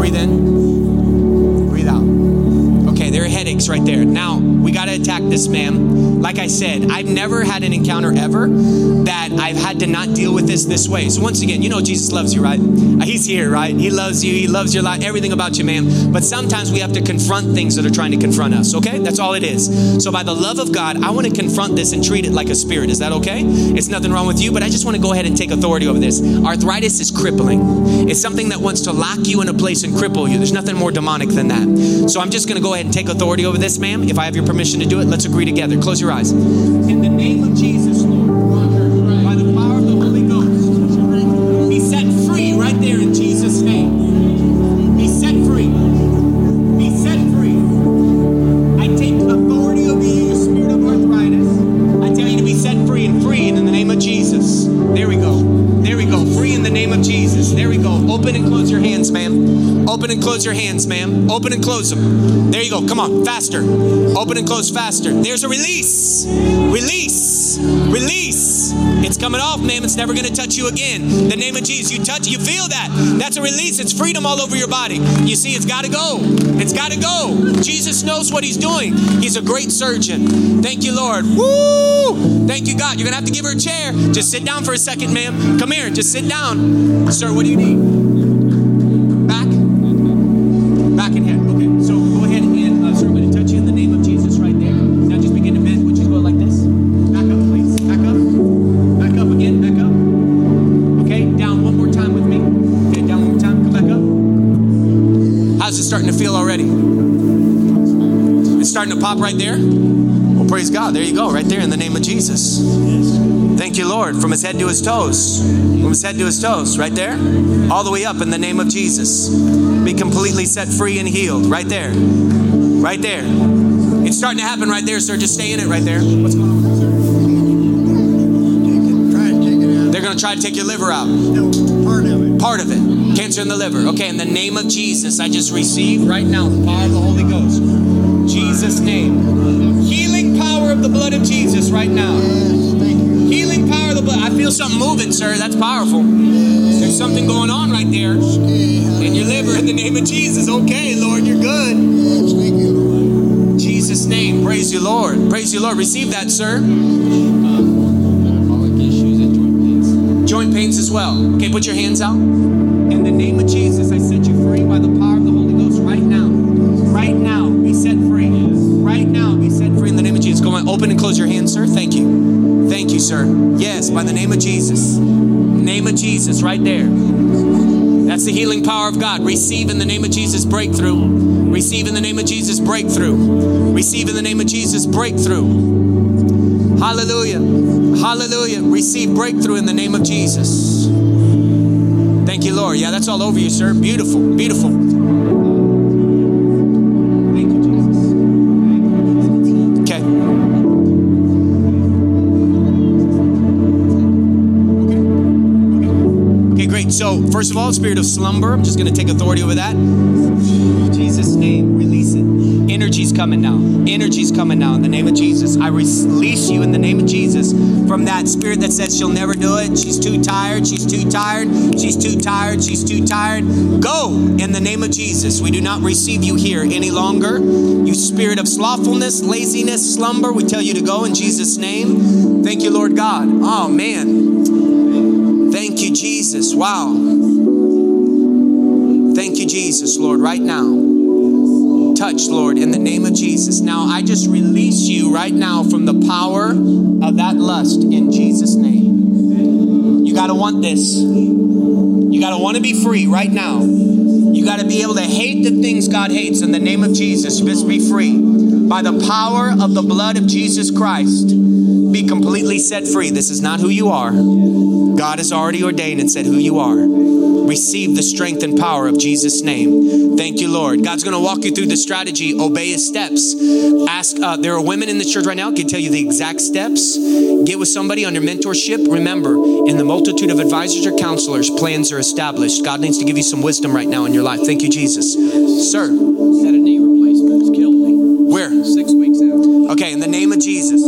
Breathe in, breathe out. Okay, there are headaches right there. Now, we gotta attack this, ma'am. Like I said, I've never had an encounter ever that I've had to not deal with this this way. So once again, you know Jesus loves you, right? He's here, right? He loves you, he loves your life, everything about you, ma'am. But sometimes we have to confront things that are trying to confront us, okay? That's all it is. So by the love of God, I wanna confront this and treat it like a spirit. Is that okay? It's nothing wrong with you, but I just wanna go ahead and take authority over this. Arthritis is crippling. It's something that wants to lock you in a place and cripple you. There's nothing more demonic than that. So I'm just gonna go ahead and take authority over this, ma'am. If I have your permission to do it, let's agree together. Close your eyes. In the name of Jesus, Lord, by the power of the Holy Ghost, be set free right there in Jesus' name. Be set free. Be set free. I take authority over you, spirit of arthritis. I tell you to be set free and free in the name of Jesus. There we go. There we go. Free in the name of Jesus. There we go. Open and close your hands, ma'am. Open and close your hands, ma'am. Open and close them. There you go. Come on. Faster. Open and close faster. There's a release. Release. Release. It's coming off, ma'am. It's never going to touch you again. The name of Jesus. You touch, you feel that. That's a release. It's freedom all over your body. You see, it's got to go. It's got to go. Jesus knows what he's doing. He's a great surgeon. Thank you, Lord. Woo! Thank you, God. You're going to have to give her a chair. Just sit down for a second, ma'am. Come here. Just sit down. Sir, what do you need? Back? Back in here. Okay. So go ahead and, uh, sir, I'm going to touch you in the name of Jesus right there. Now just begin to bend. Would you go like this? Back up, please. Back up. Back up again. Back up. Okay. Down one more time with me. Okay. Down one more time. Come back up. How's it starting to feel already? It's starting to pop right there? Well, praise God. There you go. Right there in the name of Jesus. Yes. Thank you, Lord, from his head to his toes, from his head to his toes, right there, all the way up in the name of Jesus. Be completely set free and healed, right there, right there. It's starting to happen right there, sir. Just stay in it right there. What's going on? They're going to try to take your liver out. Part of it. Part of it. Cancer in the liver. Okay, in the name of Jesus, I just receive right now the power of the Holy Ghost. Jesus' name. Healing power of the blood of Jesus right now. Healing power of the blood. I feel something moving, sir. That's powerful. There's something going on right there in your liver in the name of Jesus. Okay, Lord, you're good. Jesus' name. Praise you, Lord. Praise you, Lord. Receive that, sir. Metabolic issues and joint pains. Joint pains as well. Okay, put your hands out. In the name of Jesus, I set you free by the power of the Holy Ghost right now. Right now, be set free. Right now, be set free in the name of Jesus. Go on, open and close your hands, sir. Thank you. Thank you, sir. Yes, by the name of Jesus. Name of Jesus, right there. That's the healing power of God. Receive in the name of Jesus breakthrough. Receive in the name of Jesus breakthrough. Receive in the name of Jesus breakthrough. Hallelujah. Hallelujah. Receive breakthrough in the name of Jesus. Thank you, Lord. Yeah, that's all over you, sir. Beautiful, beautiful. So, first of all, spirit of slumber, I'm just going to take authority over that. In Jesus' name, release it. Energy's coming now. Energy's coming now in the name of Jesus. I release you in the name of Jesus from that spirit that says she'll never do it. She's too tired. She's too tired. She's too tired. She's too tired. Go in the name of Jesus. We do not receive you here any longer. You spirit of slothfulness, laziness, slumber, we tell you to go in Jesus' name. Thank you, Lord God. Oh, man. Thank you, Jesus. Wow. Thank you, Jesus, Lord, right now. Touch, Lord, in the name of Jesus. Now, I just release you right now from the power of that lust in Jesus' name. You got to want this. You got to want to be free right now. You got to be able to hate the things God hates in the name of Jesus. Just be free by the power of the blood of Jesus Christ. Be completely set free. This is not who you are. God has already ordained and said who you are. Receive the strength and power of Jesus' name. Thank you, Lord. God's going to walk you through the strategy. Obey his steps. Ask. Uh, there are women in the church right now can tell you the exact steps. Get with somebody under mentorship. Remember, in the multitude of advisors or counselors, plans are established. God needs to give you some wisdom right now in your life. Thank you, Jesus. Sir. Had a knee replacement. It's killed me. Where? Six weeks out. Okay, in the name of Jesus.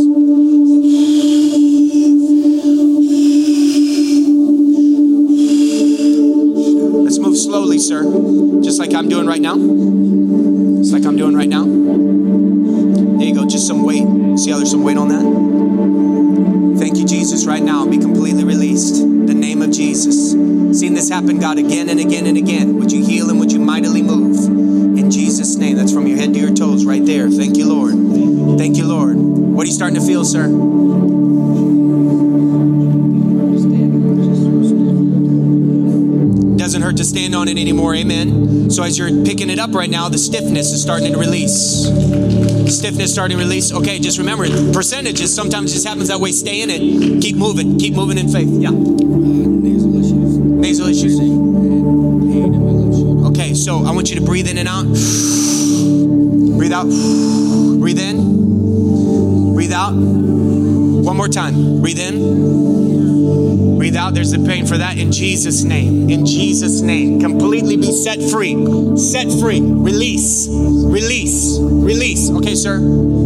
Slowly, sir, just like like I'm doing right now. It's like I'm doing right now. There you go, just some weight. See how there's some weight on that? Thank you, Jesus, right now. Be completely released in the name of Jesus. Seen this happen, God, again and again and again. Would you heal and would you mightily move? In Jesus' name. That's from your head to your toes right there. Thank you, Lord. Thank you, Lord. What are you starting to feel, sir? Doesn't hurt to stand on it anymore. Amen. So as you're picking it up right now, the stiffness is starting to release. Stiffness starting to release. Okay, just remember, percentages sometimes it just happens that way. Stay in it. Keep moving. Keep moving in faith. Yeah. Uh, nasal issues. Nasal issues. Okay, so I want you to breathe in and out. Breathe out. Breathe in. Breathe out. One more time. Breathe in. Breathe out. There's the pain for that. In Jesus' name. In Jesus' name. Completely be set free. Set free. Release. Release. Release. Okay, sir.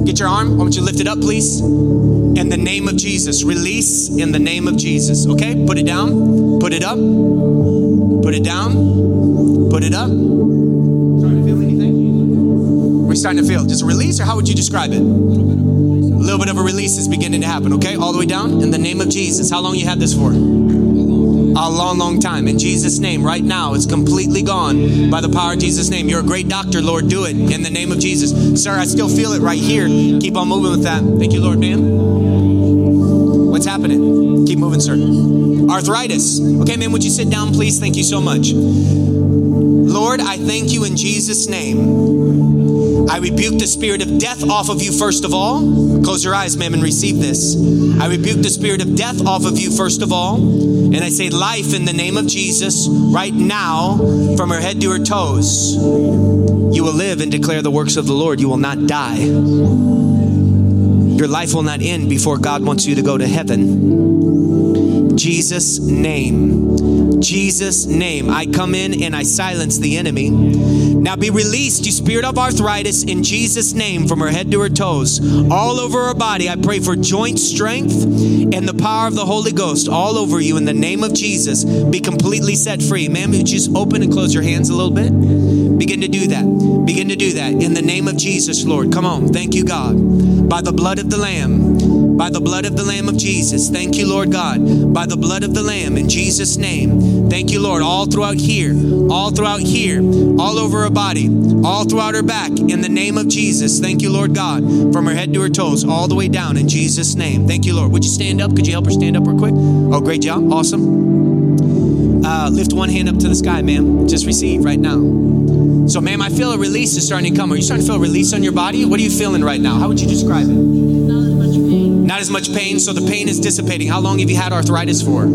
Get your arm. I want you to lift it up, please. In the name of Jesus. Release in the name of Jesus. Okay? Put it down. Put it up. Put it down. Put it up. Starting to feel anything? We're starting to feel. Just release, or how would you describe it? A little bit of a release is beginning to happen, okay? All the way down in the name of Jesus. How long you had this for? A long, long time. In Jesus' name, right now, it's completely gone by the power of Jesus' name. You're a great doctor, Lord. Do it in the name of Jesus. Sir, I still feel it right here. Keep on moving with that. Thank you, Lord, ma'am. What's happening? Keep moving, sir. Arthritis. Okay, ma'am, would you sit down, please? Thank you so much. Lord, I thank you in Jesus' name. I rebuke the spirit of death off of you, first of all. Close your eyes, ma'am, and receive this. I rebuke the spirit of death off of you, first of all. And I say life in the name of Jesus right now, from her head to her toes. You will live and declare the works of the Lord. You will not die. Your life will not end before God wants you to go to heaven. Jesus' name. Jesus' name. I come in and I silence the enemy. Now be released, you spirit of arthritis, in Jesus' name, from her head to her toes. All over her body, I pray for joint strength and the power of the Holy Ghost all over you in the name of Jesus. Be completely set free. Ma'am, you just open and close your hands a little bit. Begin to do that. Begin to do that in the name of Jesus, Lord. Come on. Thank you, God. By the blood of the Lamb. By the blood of the Lamb of Jesus. Thank you, Lord God. By the blood of the Lamb in Jesus' name. Thank you, Lord. All throughout here. All throughout here. All over her body, all throughout her back, in the name of Jesus. Thank you, Lord God, from her head to her toes, all the way down, in Jesus' name. Thank you, Lord. Would you stand up? Could you help her stand up real quick? Oh, great job. Awesome. Uh, lift one hand up to the sky, ma'am. Just receive right now. So, ma'am, I feel a release is starting to come. Are you starting to feel a release on your body? What are you feeling right now? How would you describe it? Not as much pain. Not as much pain, so the pain is dissipating. How long have you had arthritis for?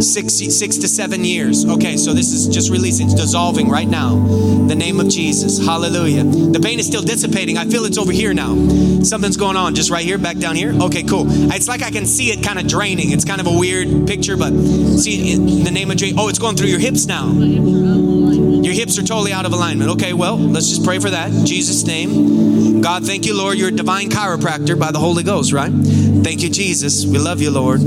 Six, six to seven years. Okay, so this is just releasing. It's dissolving right now. The name of Jesus. Hallelujah. The pain is still dissipating. I feel it's over here now. Something's going on just right here, back down here. Okay, cool. It's like I can see it kind of draining. It's kind of a weird picture, but see, in the name of Jesus. Oh, it's going through your hips now. Your hips are totally out of alignment. Okay, well, let's just pray for that. In Jesus' name. God, thank you, Lord. You're a divine chiropractor by the Holy Ghost, right? Thank you, Jesus. We love you, Lord.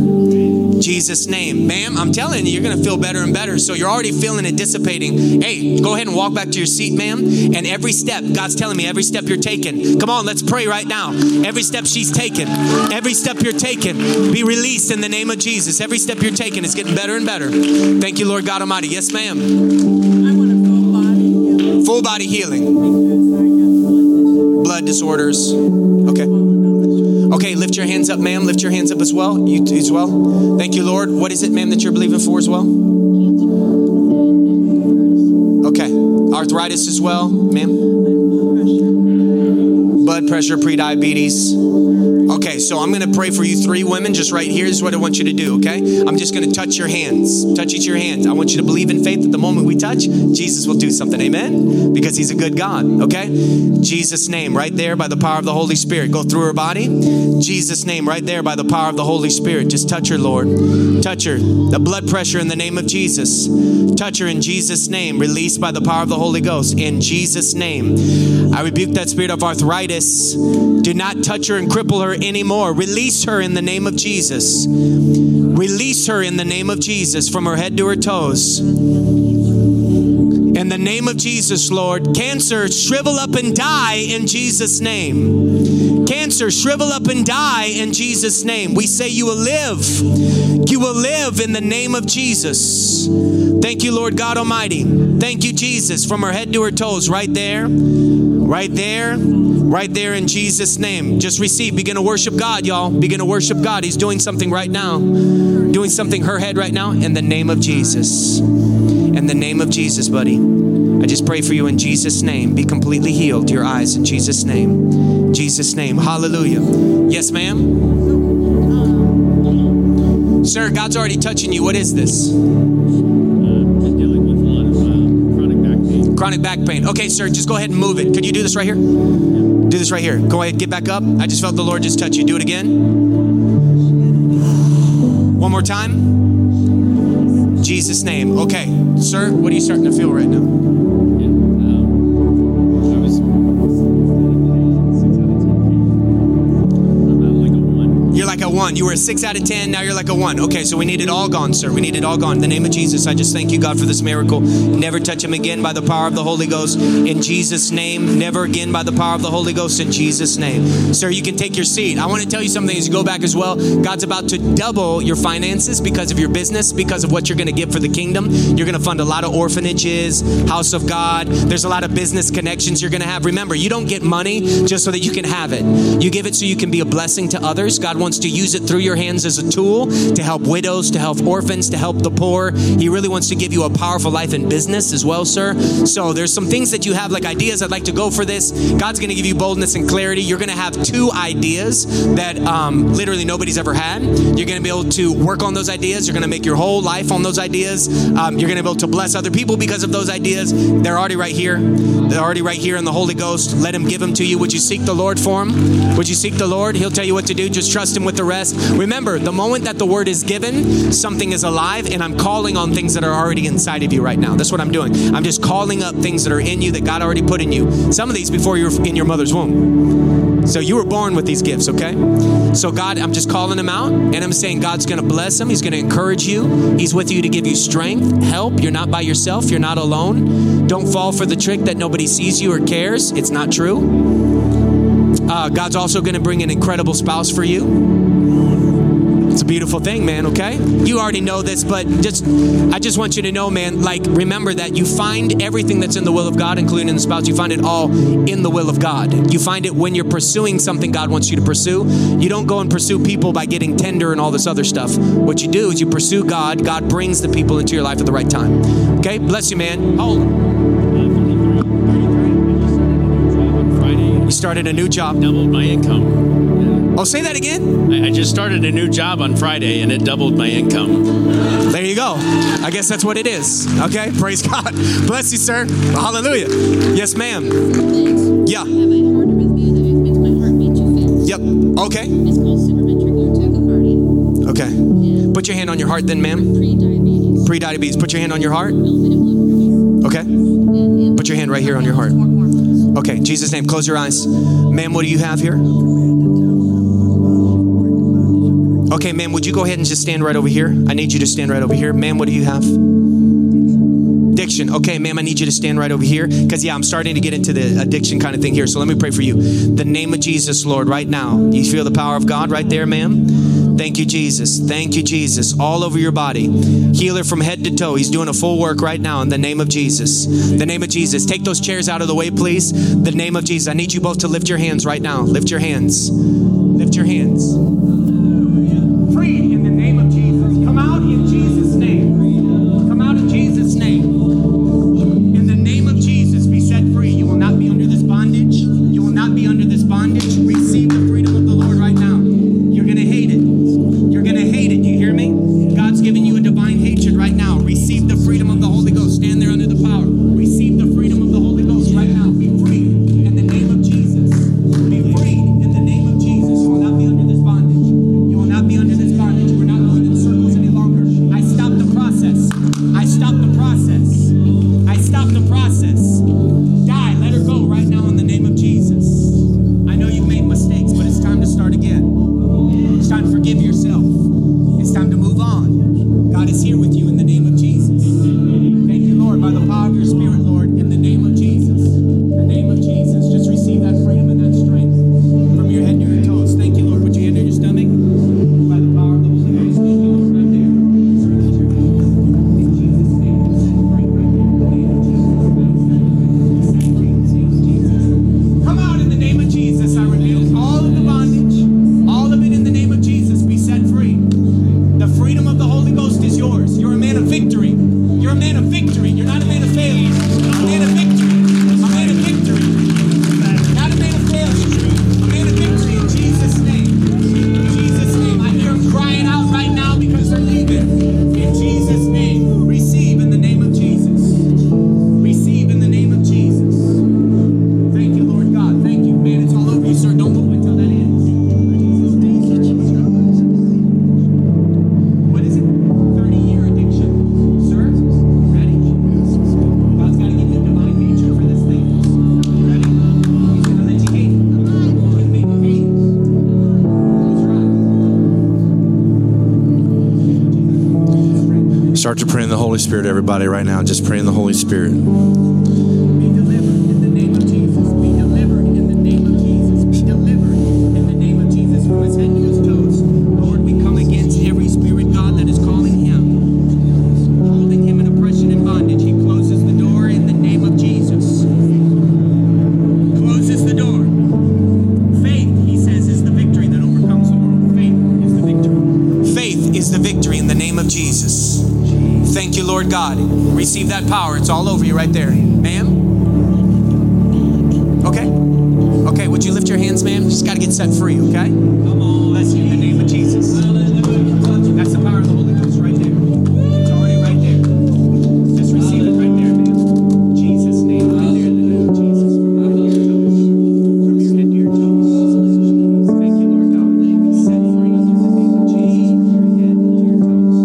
Jesus' name. Ma'am, I'm telling you, you're going to feel better and better. So you're already feeling it dissipating. Hey, go ahead and walk back to your seat, ma'am. And every step, God's telling me, every step you're taking. Come on, let's pray right now. Every step she's taking, every step you're taking, be released in the name of Jesus. Every step you're taking is getting better and better. Thank you, Lord God Almighty. Yes, ma'am. I want a full body healing. Full body healing. Blood disorders. Okay. Okay, lift your hands up, ma'am. Lift your hands up as well. You as well. Thank you, Lord. What is it, ma'am, that you're believing for as well? Okay. Arthritis as well, ma'am. Blood pressure, pre-diabetes. Okay, so I'm going to pray for you three women just right here. This is what I want you to do, okay? I'm just going to touch your hands. Touch each of your hands. I want you to believe in faith that the moment we touch, Jesus will do something, amen? Because he's a good God, okay? Jesus' name right there by the power of the Holy Spirit. Go through her body. Jesus' name right there by the power of the Holy Spirit. Just touch her, Lord. Touch her. The blood pressure in the name of Jesus. Touch her in Jesus' name. Released by the power of the Holy Ghost. In Jesus' name. I rebuke that spirit of arthritis. Do not touch her and cripple her anymore. Release her in the name of Jesus. Release her in the name of Jesus from her head to her toes. In the name of Jesus, Lord, cancer, shrivel up and die in Jesus' name. Cancer, shrivel up and die in Jesus' name. We say you will live. You will live in the name of Jesus. Thank you, Lord God Almighty. Thank you, Jesus, from her head to her toes, right there, right there, right there in Jesus' name. Just receive. Begin to worship God, y'all. Begin to worship God. He's doing something right now, doing something her head right now in the name of Jesus. In the name of Jesus, buddy. I just pray for you in Jesus' name. Be completely healed. Your eyes in Jesus' name. Jesus' name. Hallelujah. Yes, ma'am. Sir, God's already touching you. What is this? Uh, I'm dealing with a lot of uh, chronic back pain. Chronic back pain. Okay, sir, just go ahead and move it. Could you do this right here? Yeah. Do this right here. Go ahead, get back up. I just felt the Lord just touch you. Do it again. One more time. Jesus' name. Okay. Sir, what are you starting to feel right now? Yeah, um, I was six out of ten. I'm at like a one. You're like a one. You were a six out of ten. Now you're like a one. Okay, so we need it all gone, sir. We need it all gone. In the name of Jesus, I just thank you, God, for this miracle. Never touch him again by the power of the Holy Ghost. In Jesus' name. Never again by the power of the Holy Ghost. In Jesus' name. Sir, you can take your seat. I want to tell you something as you go back as well. God's about to double your finances because of your business, because of what you're going to give for the kingdom. You're going to fund a lot of orphanages, House of God. There's a lot of business connections you're going to have. Remember, you don't get money just so that you can have it. You give it so you can be a blessing to others. God wants to use it through your hands as a tool to help widows, to help orphans, to help the poor. He really wants to give you a powerful life in business as well, sir. So there's some things that you have, like ideas. I'd like to go for this. God's going to give you boldness and clarity. You're going to have two ideas that um, literally nobody's ever had. You're going to be able to work on those ideas. You're going to make your whole life on those ideas. Um, you're going to be able to bless other people because of those ideas. They're already right here. They're already right here in the Holy Ghost. Let him give them to you. Would you seek the Lord for him? Would you seek the Lord? He'll tell you what to do. Just trust him with the rest. Remember, the moment that the word is given, something is alive, and I'm calling on things that are already inside of you right now. That's what I'm doing. I'm just calling up things that are in you that God already put in you. Some of these before you were in your mother's womb. So you were born with these gifts, okay? So God, I'm just calling them out, and I'm saying God's going to bless them. He's going to encourage you. He's with you to give you strength, help. You're not by yourself. You're not alone. Don't fall for the trick that nobody sees you or cares. It's not true. Uh, God's also going to bring an incredible spouse for you. It's a beautiful thing, man, okay? You already know this, but just I just want you to know, man, like, remember that you find everything that's in the will of God, including in the spouse. You find it all in the will of God. You find it when you're pursuing something God wants you to pursue. You don't go and pursue people by getting tender and all this other stuff. What you do is you pursue God. God brings the people into your life at the right time. Okay? Bless you, man. Oh. You started a new job. Doubled my income. Oh, say that again. I just started a new job on Friday, and it doubled my income. There you go. I guess that's what it is. Okay, praise God. Bless you, sir. Hallelujah. Yes, ma'am. Thanks. Yeah. I have a heart arrhythmia that makes my heart beat too fast. Yep. Okay. It's called supraventricular tachycardia. Okay. Put your hand on your heart then, ma'am. Pre-diabetes. Pre-diabetes. Put your hand on your heart. Elevated blood pressure. Okay. Put your hand right here on your heart. Okay, in Jesus' name. Close your eyes. Ma'am, what do you have here? Okay, ma'am, would you go ahead and just stand right over here? I need you to stand right over here. Ma'am, what do you have? Addiction. Okay, ma'am, I need you to stand right over here because, yeah, I'm starting to get into the addiction kind of thing here. So let me pray for you. The name of Jesus, Lord, right now. You feel the power of God right there, ma'am? Thank you, Jesus. Thank you, Jesus. All over your body. Healer from head to toe. He's doing a full work right now in the name of Jesus. The name of Jesus. Take those chairs out of the way, please. The name of Jesus. I need you both to lift your hands right now. Lift your hands. Lift your hands. Spirit, Lord. Start to pray in the Holy Spirit, everybody, right now. Just pray in the Holy Spirit. Be delivered in the name of Jesus. Be delivered in the name of Jesus. Be delivered in the name of Jesus from his head to his toes. Lord, we come against every spirit, God, that is calling him, holding him in oppression and bondage. He closes the door in the name of Jesus. Closes the door. Faith, he says, is the victory that overcomes the world. Faith is the victory. Faith is the victory in the name of Jesus. Thank you, Lord God. Receive that power. It's all over you right there. Ma'am? Okay. Okay, would you lift your hands, ma'am? Just got to get set free, okay? Come on, bless you in the name of Jesus. That's the power of the Holy Ghost right there. It's already right there. Just receive it right there, ma'am. Jesus' name, right there in the name of Jesus. From your head to your toes. From your head to your toes. Thank you, Lord God. Be set free in the name of Jesus. From your head to your toes.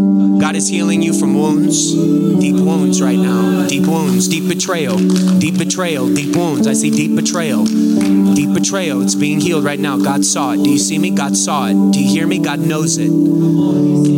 God is healing you from wounds, deep wounds right now, deep wounds, deep betrayal, deep betrayal, deep wounds. I see deep betrayal, deep betrayal. It's being healed right now. God saw it. Do you see me? God saw it. Do you hear me? God knows it.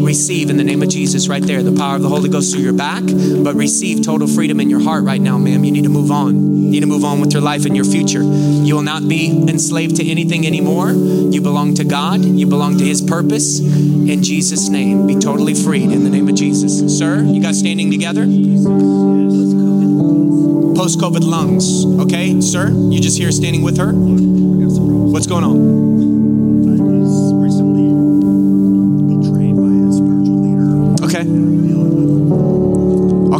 Receive in the name of Jesus right there, the power of the Holy Ghost through your back, but receive total freedom in your heart right now, ma'am. You need to move on. You need to move on with your life and your future. You will not be enslaved to anything anymore. You belong to God. You belong to his purpose. In Jesus' name, be totally freed in the name of Jesus. Sir, you guys standing together? Post-COVID lungs, okay? Sir, you just here standing with her? What's going on?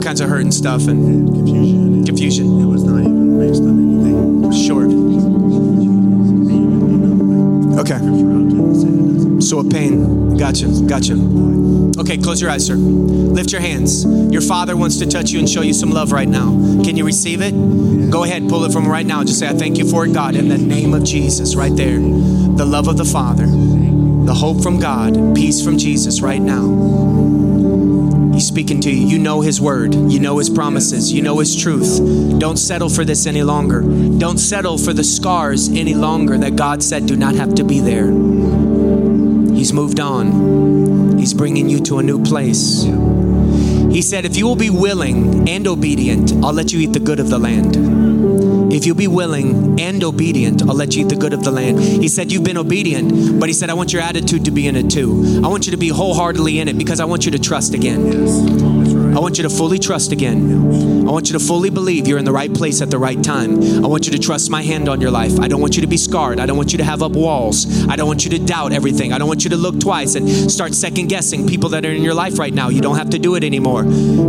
Kinds of hurt and stuff and, and confusion. And confusion. It was not even based on anything. Sure. Okay. So a pain. Gotcha. Gotcha. Okay, close your eyes, sir. Lift your hands. Your Father wants to touch you and show you some love right now. Can you receive it? Go ahead, pull it from right now. Just say, I thank you for it, God, in the name of Jesus, right there. The love of the Father, the hope from God, peace from Jesus right now. He's speaking to you. You know his word. You know his promises. You know his truth. Don't settle for this any longer. Don't settle for the scars any longer that God said do not have to be there. He's moved on. He's bringing you to a new place. He said, if you will be willing and obedient, I'll let you eat the good of the land. If you'll be willing and obedient, I'll let you eat the good of the land. He said, you've been obedient, but he said, I want your attitude to be in it too. I want you to be wholeheartedly in it because I want you to trust again. Yes, that's right. I want you to fully trust again. I want you to fully believe you're in the right place at the right time. I want you to trust my hand on your life. I don't want you to be scarred. I don't want you to have up walls. I don't want you to doubt everything. I don't want you to look twice and start second guessing people that are in your life right now. You don't have to do it anymore.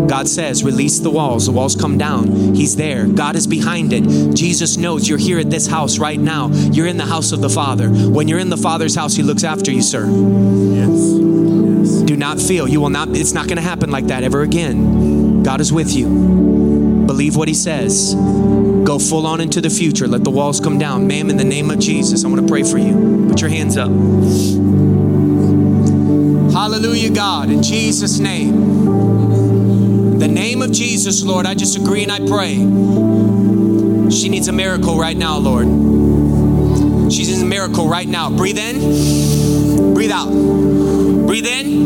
God says, release the walls. The walls come down. He's there. God is behind it. Jesus knows you're here at this house right now. You're in the house of the Father. When you're in the Father's house, he looks after you, sir. Yes. Yes. Do not feel. You will not. It's not going to happen like that ever again. God is with you. Believe what he says. Go full on into the future. Let the walls come down. Ma'am, in the name of Jesus, I want to pray for you. Put your hands up. Hallelujah, God, in Jesus' name. In the name of Jesus, Lord, I just agree and I pray. She needs a miracle right now, Lord. She needs a miracle right now. Breathe in. Breathe out. Breathe in.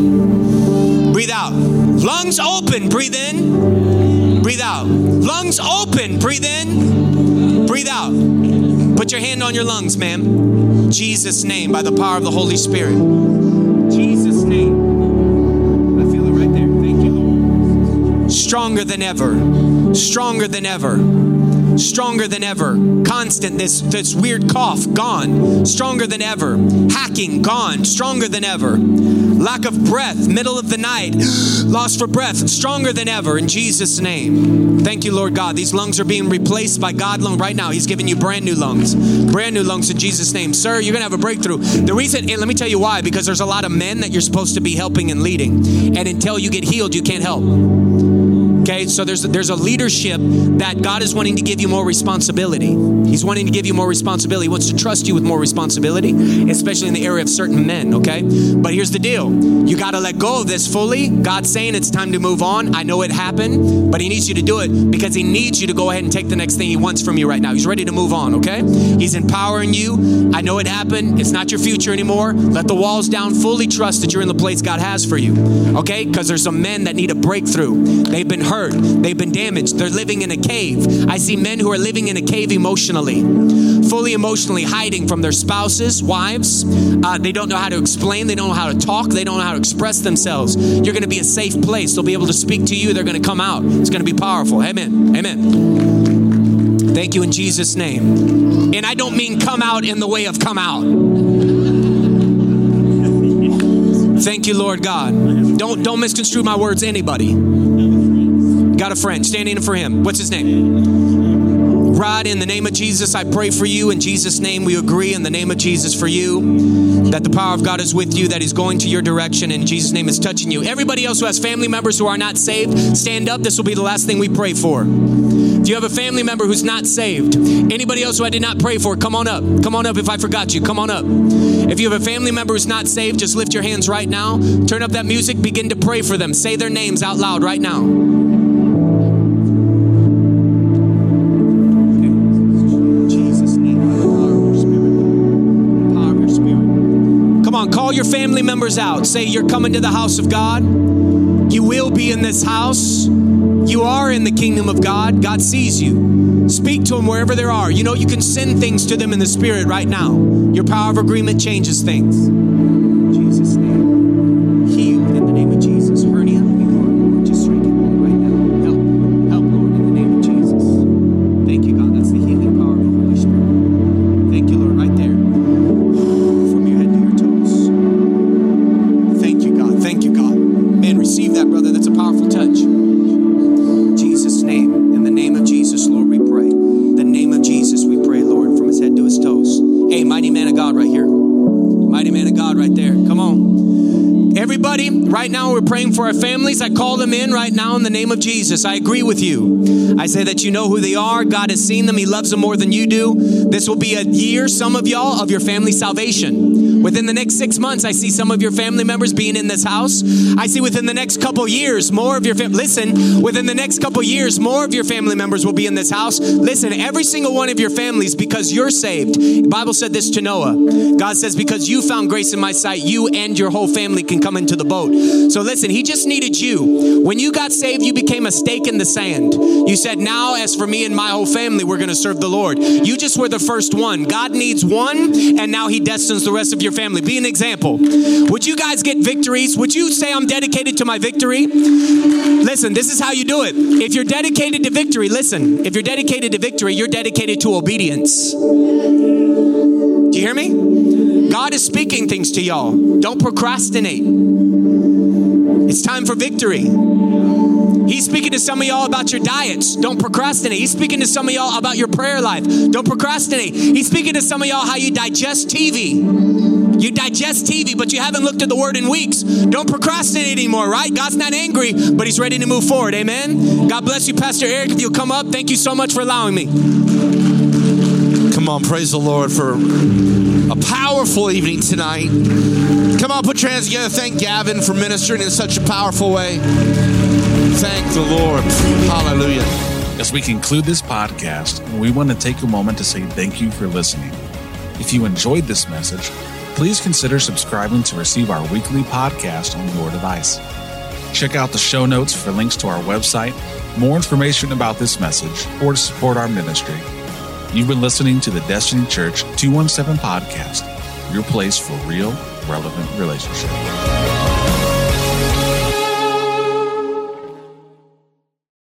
Breathe out. Lungs open. Breathe in. Breathe out. Lungs open. Breathe in. Breathe out. Put your hand on your lungs, ma'am. Jesus' name, by the power of the Holy Spirit. Jesus' name. I feel it right there. Thank you, Lord. Stronger than ever. Stronger than ever. Stronger than ever. Constant. This, this weird cough, gone. Stronger than ever. Hacking, gone. Stronger than ever. Lack of breath, middle of the night, lost for breath, stronger than ever in Jesus' name. Thank you, Lord God. These lungs are being replaced by God lung right now. He's giving you brand new lungs, brand new lungs in Jesus' name. Sir, you're going to have a breakthrough. The reason, and let me tell you why, because there's a lot of men that you're supposed to be helping and leading. And until you get healed, you can't help. Okay, so there's there's a leadership that God is wanting to give you more responsibility. He's wanting to give you more responsibility. He wants to trust you with more responsibility, especially in the area of certain men, okay? But here's the deal. You got to let go of this fully. God's saying it's time to move on. I know it happened, but he needs you to do it because he needs you to go ahead and take the next thing he wants from you right now. He's ready to move on, okay? He's empowering you. I know it happened. It's not your future anymore. Let the walls down. Fully trust that you're in the place God has for you, okay? Because there's some men that need a breakthrough. They've been hurt. They've been damaged. They're living in a cave. I see men who are living in a cave emotionally, fully emotionally hiding from their spouses, wives. Uh, they don't know how to explain. They don't know how to talk. They don't know how to express themselves. You're going to be a safe place. They'll be able to speak to you. They're going to come out. It's going to be powerful. Amen. Amen. Thank you in Jesus' name. And I don't mean come out in the way of come out. Thank you, Lord God. Don't don't misconstrue my words, anybody. Got a friend standing for him. What's his name? Rod, in the name of Jesus, I pray for you. In Jesus' name, we agree in the name of Jesus for you that the power of God is with you, that he's going to your direction. In Jesus' name, it's touching you. Everybody else who has family members who are not saved, stand up. This will be the last thing we pray for. If you have a family member who's not saved, anybody else who I did not pray for, come on up. Come on up if I forgot you. Come on up. If you have a family member who's not saved, just lift your hands right now. Turn up that music. Begin to pray for them. Say their names out loud right now. Come on, call your family members out. Say you're coming to the house of God. You will be in this house. You are in the kingdom of God. God sees you. Speak to them wherever they are. You know, you can send things to them in the spirit right now. Your power of agreement changes things. In Jesus' name. Healed in the name of Jesus. Hernia, Lord, just shrink it right now. Help, help, Lord, in the name of Jesus. Thank you, God. That's the healing power of the Holy Spirit. Thank you, Lord, right there. From your head to your toes. Thank you, God. Thank you, God. Man, receive that, brother. That's a powerful touch. Name. In the name of Jesus, Lord, we pray. In the name of Jesus, we pray, Lord, from his head to his toes. Hey, mighty man of God right here. Mighty man of God right there. Come on. Everybody, right now we're praying for our families. I call them in right now in the name of Jesus. I agree with you. I say that you know who they are. God has seen them. He loves them more than you do. This will be a year, some of y'all, of your family salvation. Within the next six months, I see some of your family members being in this house. I see within the next couple years, more of your family. Listen, within the next couple years, more of your family members will be in this house. Listen, every single one of your families, because you're saved. The Bible said this to Noah. God says, because you found grace in my sight, you and your whole family can come into the boat. So listen, he just needed you. When you got saved, you became a stake in the sand. You said, now as for me and my whole family, we're going to serve the Lord. You just were the first one. God needs one, and now he destines the rest of your family. Be an example. Would you guys get victories? Would you say I'm dedicated to my victory? Listen, this is how you do it. If you're dedicated to victory, listen, if you're dedicated to victory, you're dedicated to obedience. Do you hear me? God is speaking things to y'all. Don't procrastinate. It's time for victory. He's speaking to some of y'all about your diets. Don't procrastinate. He's speaking to some of y'all about your prayer life. Don't procrastinate. He's speaking to some of y'all how you digest T V. You digest T V, but you haven't looked at the word in weeks. Don't procrastinate anymore, right? God's not angry, but he's ready to move forward. Amen. God bless you, Pastor Eric. If you'll come up, thank you so much for allowing me. Come on, praise the Lord for a powerful evening tonight. Come on, put your hands together. Thank Gavin for ministering in such a powerful way. Thank the Lord. Hallelujah. As we conclude this podcast, we want to take a moment to say thank you for listening. If you enjoyed this message, please consider subscribing to receive our weekly podcast on your device. Check out the show notes for links to our website, more information about this message, or to support our ministry. You've been listening to the Destiny Church two seventeen podcast, your place for real, relevant relationships.